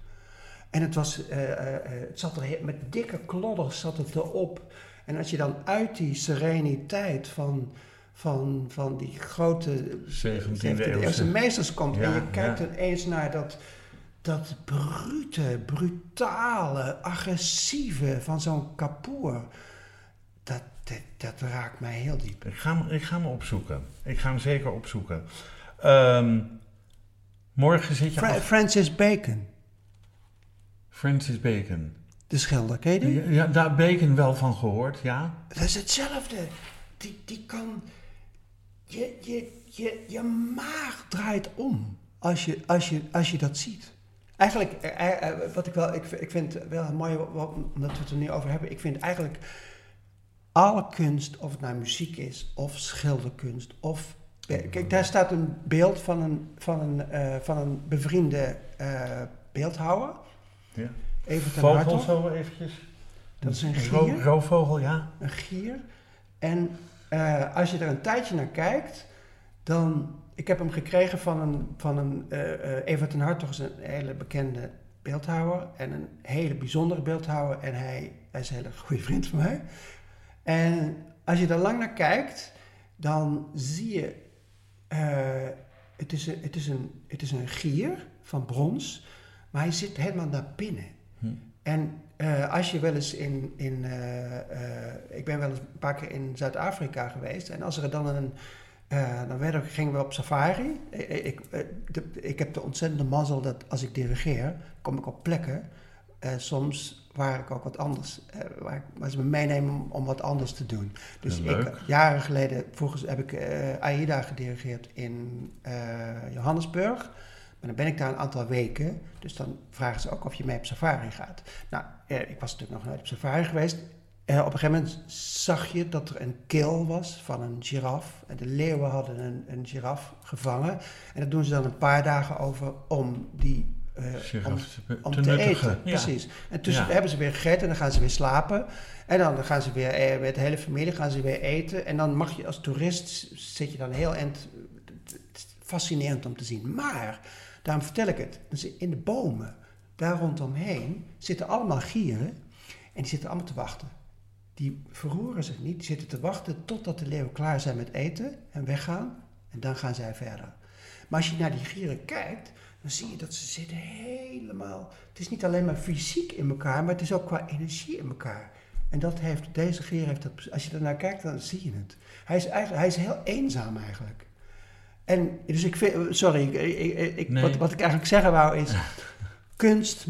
En het was, het zat er met dikke klodders zat het erop... En als je dan uit die sereniteit van die grote 17e-eeuwse meesters komt... Ja, en je kijkt ineens naar dat brute, brutale, agressieve van zo'n Kapoor... Dat raakt mij heel diep. Ik ga hem opzoeken. Ik ga hem zeker opzoeken. Morgen zit je... Francis Bacon. Francis Bacon. De schilder, ken je die? Ja, daar heb ik wel van gehoord, ja. Dat is hetzelfde. Die kan... Je maag draait om als je dat ziet. Eigenlijk, ik vind het wel mooi omdat we het er nu over hebben. Ik vind eigenlijk alle kunst, of het nou muziek is, of schilderkunst, of... Kijk, daar staat een beeld van een bevriende beeldhouwer. Ja. Even ten vogel zo eventjes. Dat is een gier. Roofvogel, ja. Een gier. En als je er een tijdje naar kijkt, dan... Ik heb hem gekregen van Eduard van Beinum is een hele bekende beeldhouwer. En een hele bijzondere beeldhouwer. En hij is een hele goede vriend van mij. En als je er lang naar kijkt, dan zie je... Het is een gier van brons, maar hij zit helemaal naar binnen. En als je wel eens ik ben wel eens een paar keer in Zuid-Afrika geweest. En als er dan gingen we op safari. Ik heb de ontzettende mazzel dat als ik dirigeer, kom ik op plekken. Soms waar ik ook wat anders, waar ze me meenemen om wat anders te doen. Dus jaren geleden, heb ik AIDA gedirigeerd in Johannesburg. En dan ben ik daar een aantal weken, dus dan vragen ze ook of je mee op safari gaat. Nou, ik was natuurlijk nog nooit op safari geweest. Op een gegeven moment zag je dat er een keel was van een giraf. En de leeuwen hadden een giraf gevangen. En dat doen ze dan een paar dagen over om die te eten. Ja. Precies. En tussen hebben ze weer gegeten en dan gaan ze weer slapen. En dan gaan ze weer met de hele familie gaan ze weer eten. En dan mag je als toerist, zit je dan heel eind... Fascinerend om te zien. Maar... Daarom vertel ik het. In de bomen, daar rondomheen, zitten allemaal gieren. En die zitten allemaal te wachten. Die verroeren zich niet. Die zitten te wachten totdat de leeuwen klaar zijn met eten en weggaan. En dan gaan zij verder. Maar als je naar die gieren kijkt, dan zie je dat ze zitten helemaal... Het is niet alleen maar fysiek in elkaar, maar het is ook qua energie in elkaar. En dat deze gier heeft dat... Als je daarnaar kijkt, dan zie je het. Hij is heel eenzaam eigenlijk. En dus ik vind, nee. Wat ik eigenlijk zeggen wou is, kunst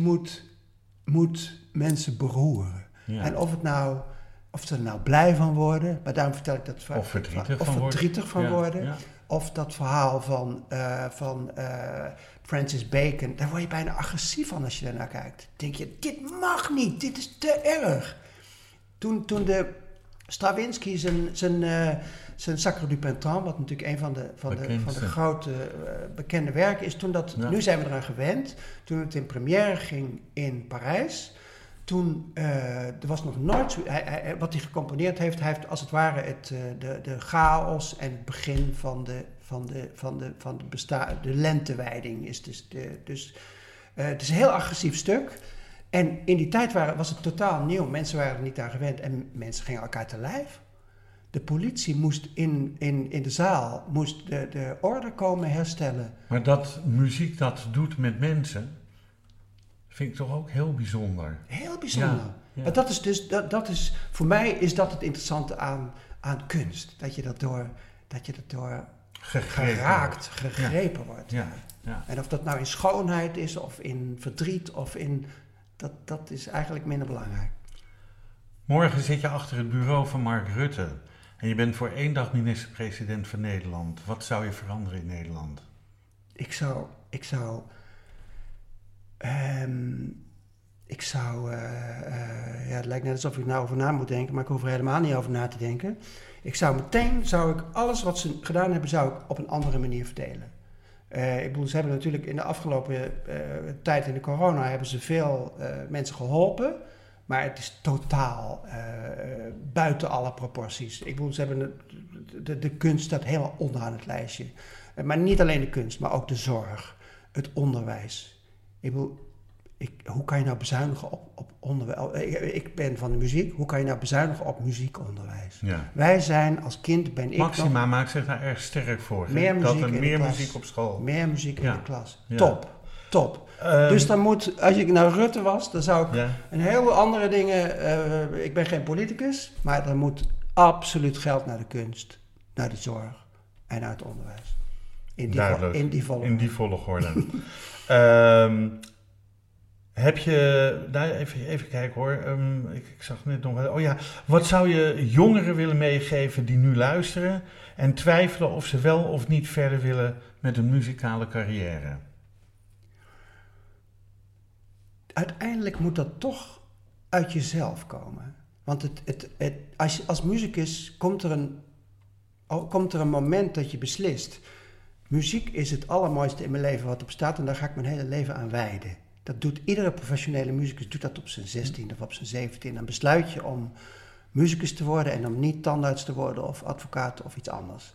moet mensen beroeren. Ja. En of ze er nou blij van worden, maar daarom vertel ik dat vaak. Of verdrietig van worden. Ja. Of dat verhaal van Francis Bacon, daar word je bijna agressief van als je daarnaar kijkt. Dan denk je, dit mag niet, dit is te erg. Toen de Stravinsky zijn Sacre du Printemps, wat natuurlijk een van de grote bekende werken is. Nu zijn we eraan gewend. Toen het in première ging in Parijs, toen er was nog nooit... wat hij gecomponeerd heeft, hij heeft als het ware de chaos en het begin van de lentewijding. Het is een heel agressief stuk. En in die tijd was het totaal nieuw. Mensen waren er niet aan gewend en mensen gingen elkaar te lijf. De politie moest in de zaal de orde komen herstellen. Maar dat muziek dat doet met mensen, vind ik toch ook heel bijzonder. Heel bijzonder. Ja, ja. Maar dat is dus, voor mij is dat het interessante aan kunst. Dat je dat door gegrepen wordt. Ja. Ja. En of dat nou in schoonheid is, of in verdriet, of in... Dat is eigenlijk minder belangrijk. Morgen zit je achter het bureau van Mark Rutte. En je bent voor 1 dag minister-president van Nederland. Wat zou je veranderen in Nederland? Ja, het lijkt net alsof ik nou over na moet denken, maar ik hoef er helemaal niet over na te denken. Ik zou meteen alles wat ze gedaan hebben, zou ik op een andere manier verdelen. Ik bedoel, ze hebben natuurlijk in de afgelopen tijd in de corona hebben ze veel mensen geholpen. Maar het is totaal buiten alle proporties. Ik bedoel, ze hebben de kunst staat helemaal onderaan het lijstje. Maar niet alleen de kunst, maar ook de zorg, het onderwijs. Ik bedoel, hoe kan je nou bezuinigen op onderwijs? Ik ben van de muziek. Hoe kan je nou bezuinigen op muziekonderwijs? Ja. Wij zijn als kind, ben ik Maxima nog, maakt zich daar erg sterk voor. Meer muziek op school. Meer muziek in de klas. Ja. Top. Dus dan moet, als ik naar Rutte was, dan zou ik een heleboel andere dingen... ik ben geen politicus, maar er moet absoluut geld naar de kunst, naar de zorg en naar het onderwijs. In die volgorde. Heb je... Nou, even kijken hoor. Ik zag net nog... Wat zou je jongeren willen meegeven die nu luisteren en twijfelen of ze wel of niet verder willen met een muzikale carrière? Uiteindelijk moet dat toch uit jezelf komen. Want als muzikus komt er een moment dat je beslist. Muziek is het allermooiste in mijn leven wat er bestaat en daar ga ik mijn hele leven aan wijden. Dat doet iedere professionele muzikus, doet dat op zijn 16e of op zijn 17e. Dan besluit je om muzikus te worden en om niet tandarts te worden of advocaat of iets anders.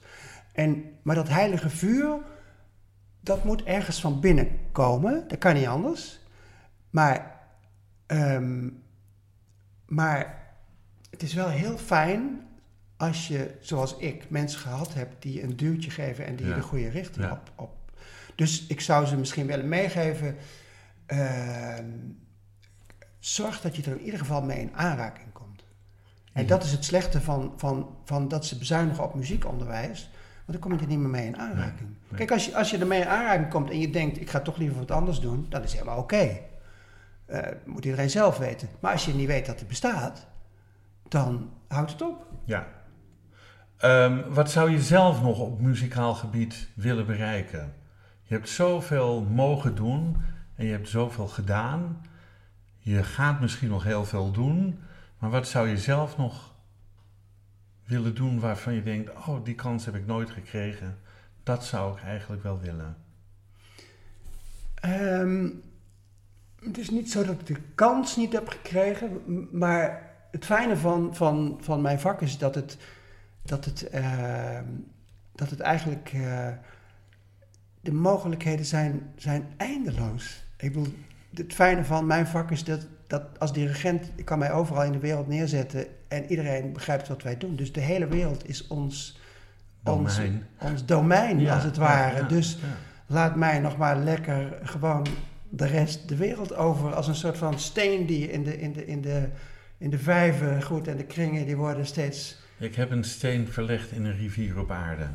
Maar dat heilige vuur, dat moet ergens van binnen komen. Dat kan niet anders. Maar het is wel heel fijn als je, zoals ik, mensen gehad hebt die een duwtje geven en die de goede richting op. Dus ik zou ze misschien willen meegeven, zorg dat je er in ieder geval mee in aanraking komt. En dat is het slechte van dat ze bezuinigen op muziekonderwijs. Want dan kom je er niet meer mee in aanraking. Nee. Kijk, als je er mee in aanraking komt en je denkt, ik ga toch liever wat anders doen, dan is het helemaal oké. Moet iedereen zelf weten. Maar als je niet weet dat het bestaat, dan houdt het op. Ja. Wat zou je zelf nog op muzikaal gebied willen bereiken? Je hebt zoveel mogen doen en je hebt zoveel gedaan. Je gaat misschien nog heel veel doen. Maar wat zou je zelf nog willen doen waarvan je denkt, oh, die kans heb ik nooit gekregen. Dat zou ik eigenlijk wel willen. Het is niet zo dat ik de kans niet heb gekregen, maar het fijne van mijn vak is dat het eigenlijk de mogelijkheden zijn eindeloos. Ik bedoel, het fijne van mijn vak is dat als dirigent, ik kan mij overal in de wereld neerzetten en iedereen begrijpt wat wij doen. Dus de hele wereld is ons domein, als het ware. Laat mij nog maar lekker gewoon de rest de wereld over als een soort van steen die in de vijven groeit en de kringen die worden steeds... Ik heb een steen verlegd in een rivier op aarde.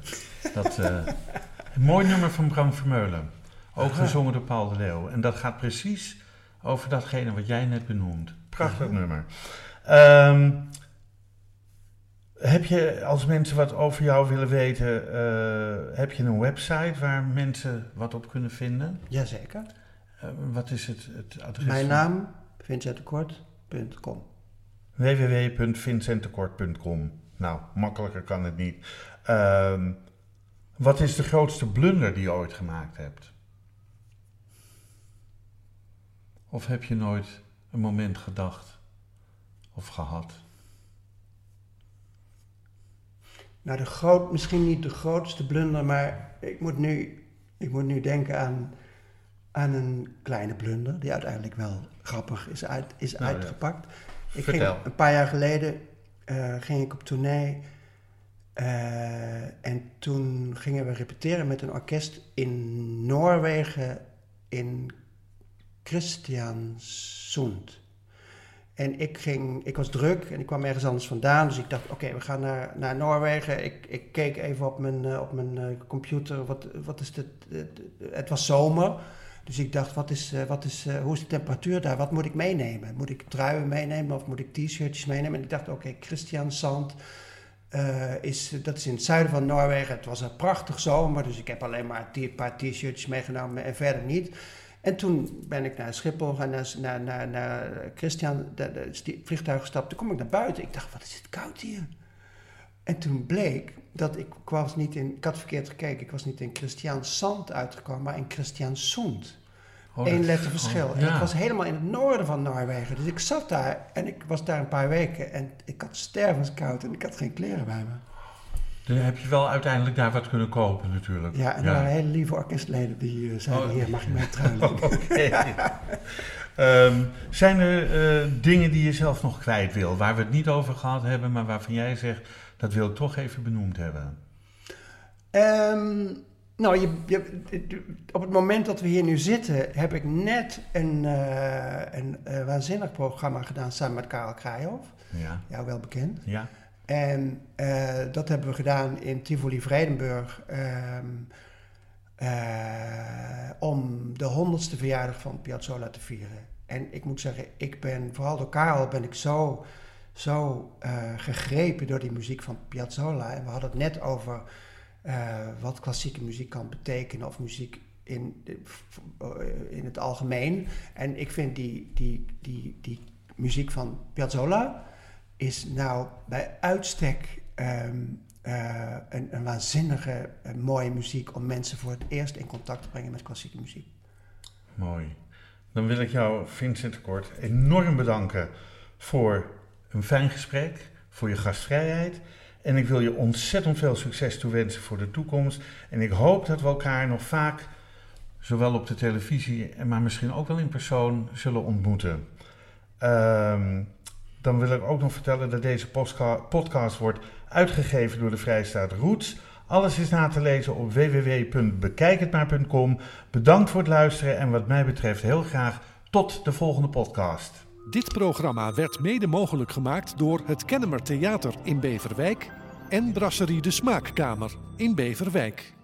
Een mooi nummer van Bram Vermeulen. Ook gezongen door Paul de Leeuw. En dat gaat precies over datgene wat jij net benoemt. Prachtig nummer. Heb je, als mensen wat over jou willen weten, heb je een website waar mensen wat op kunnen vinden? Jazeker. Wat is het adres? Mijn naam, vincentdekort.com. www.vincentdekort.com. Nou, makkelijker kan het niet. Wat is de grootste blunder die je ooit gemaakt hebt? Of heb je nooit een moment gedacht of gehad? Nou, misschien niet de grootste blunder, maar ik moet nu denken aan een kleine blunder, die uiteindelijk wel grappig is uitgepakt. Ja. Ik ging een paar jaar geleden ging ik op tournee. En toen gingen we repeteren met een orkest in Noorwegen in Kristiansund. En ik was druk en ik kwam ergens anders vandaan. Dus ik dacht, oké, we gaan naar Noorwegen. Ik keek even op mijn computer. Wat is het? Het was zomer. Dus ik dacht, hoe is de temperatuur daar? Wat moet ik meenemen? Moet ik truien meenemen of moet ik t-shirtjes meenemen? En ik dacht, oké, Kristiansand. Dat is in het zuiden van Noorwegen. Het was een prachtig zomer, dus ik heb alleen maar een paar t-shirtjes meegenomen en verder niet. En toen ben ik naar Schiphol gaan, naar Christian, het vliegtuig gestapt. Toen kom ik naar buiten. Ik dacht, wat is het koud hier? En toen bleek dat ik had verkeerd gekeken. Ik was niet in Kristiansand uitgekomen, maar in Kristiansund. Eén letter verschil. En ik was helemaal in het noorden van Noorwegen. Dus ik zat daar en ik was daar een paar weken. En ik had stervenskoud en ik had geen kleren bij me. Dan heb je wel uiteindelijk daar wat kunnen kopen natuurlijk. Ja, en er waren hele lieve orkestleden die zeiden... Hier, mag je mij trouwen? Zijn er dingen die je zelf nog kwijt wil? Waar we het niet over gehad hebben, maar waarvan jij zegt... dat wil ik toch even benoemd hebben. Nou, op het moment dat we hier nu zitten... heb ik net een waanzinnig programma gedaan samen met Karel Kraaijhof. Ja. Jou wel bekend. Ja. En dat hebben we gedaan in Tivoli-Vredenburg om de 100ste verjaardag van Piazzolla te vieren. En ik moet zeggen, vooral door Karel ben ik zo gegrepen door die muziek van Piazzolla. En we hadden het net over wat klassieke muziek kan betekenen of muziek in het algemeen. En ik vind die muziek van Piazzolla... is nou bij uitstek een waanzinnige, mooie muziek... om mensen voor het eerst in contact te brengen met klassieke muziek. Mooi. Dan wil ik jou, Vincent de Kort, enorm bedanken... voor een fijn gesprek, voor je gastvrijheid... en ik wil je ontzettend veel succes toewensen voor de toekomst... en ik hoop dat we elkaar nog vaak, zowel op de televisie... maar misschien ook wel in persoon, zullen ontmoeten... Dan wil ik ook nog vertellen dat deze podcast wordt uitgegeven door de Vrijstaat Roots. Alles is na te lezen op www.bekijkhetmaar.com. Bedankt voor het luisteren en wat mij betreft heel graag tot de volgende podcast. Dit programma werd mede mogelijk gemaakt door het Kennemer Theater in Beverwijk en Brasserie De Smaakkamer in Beverwijk.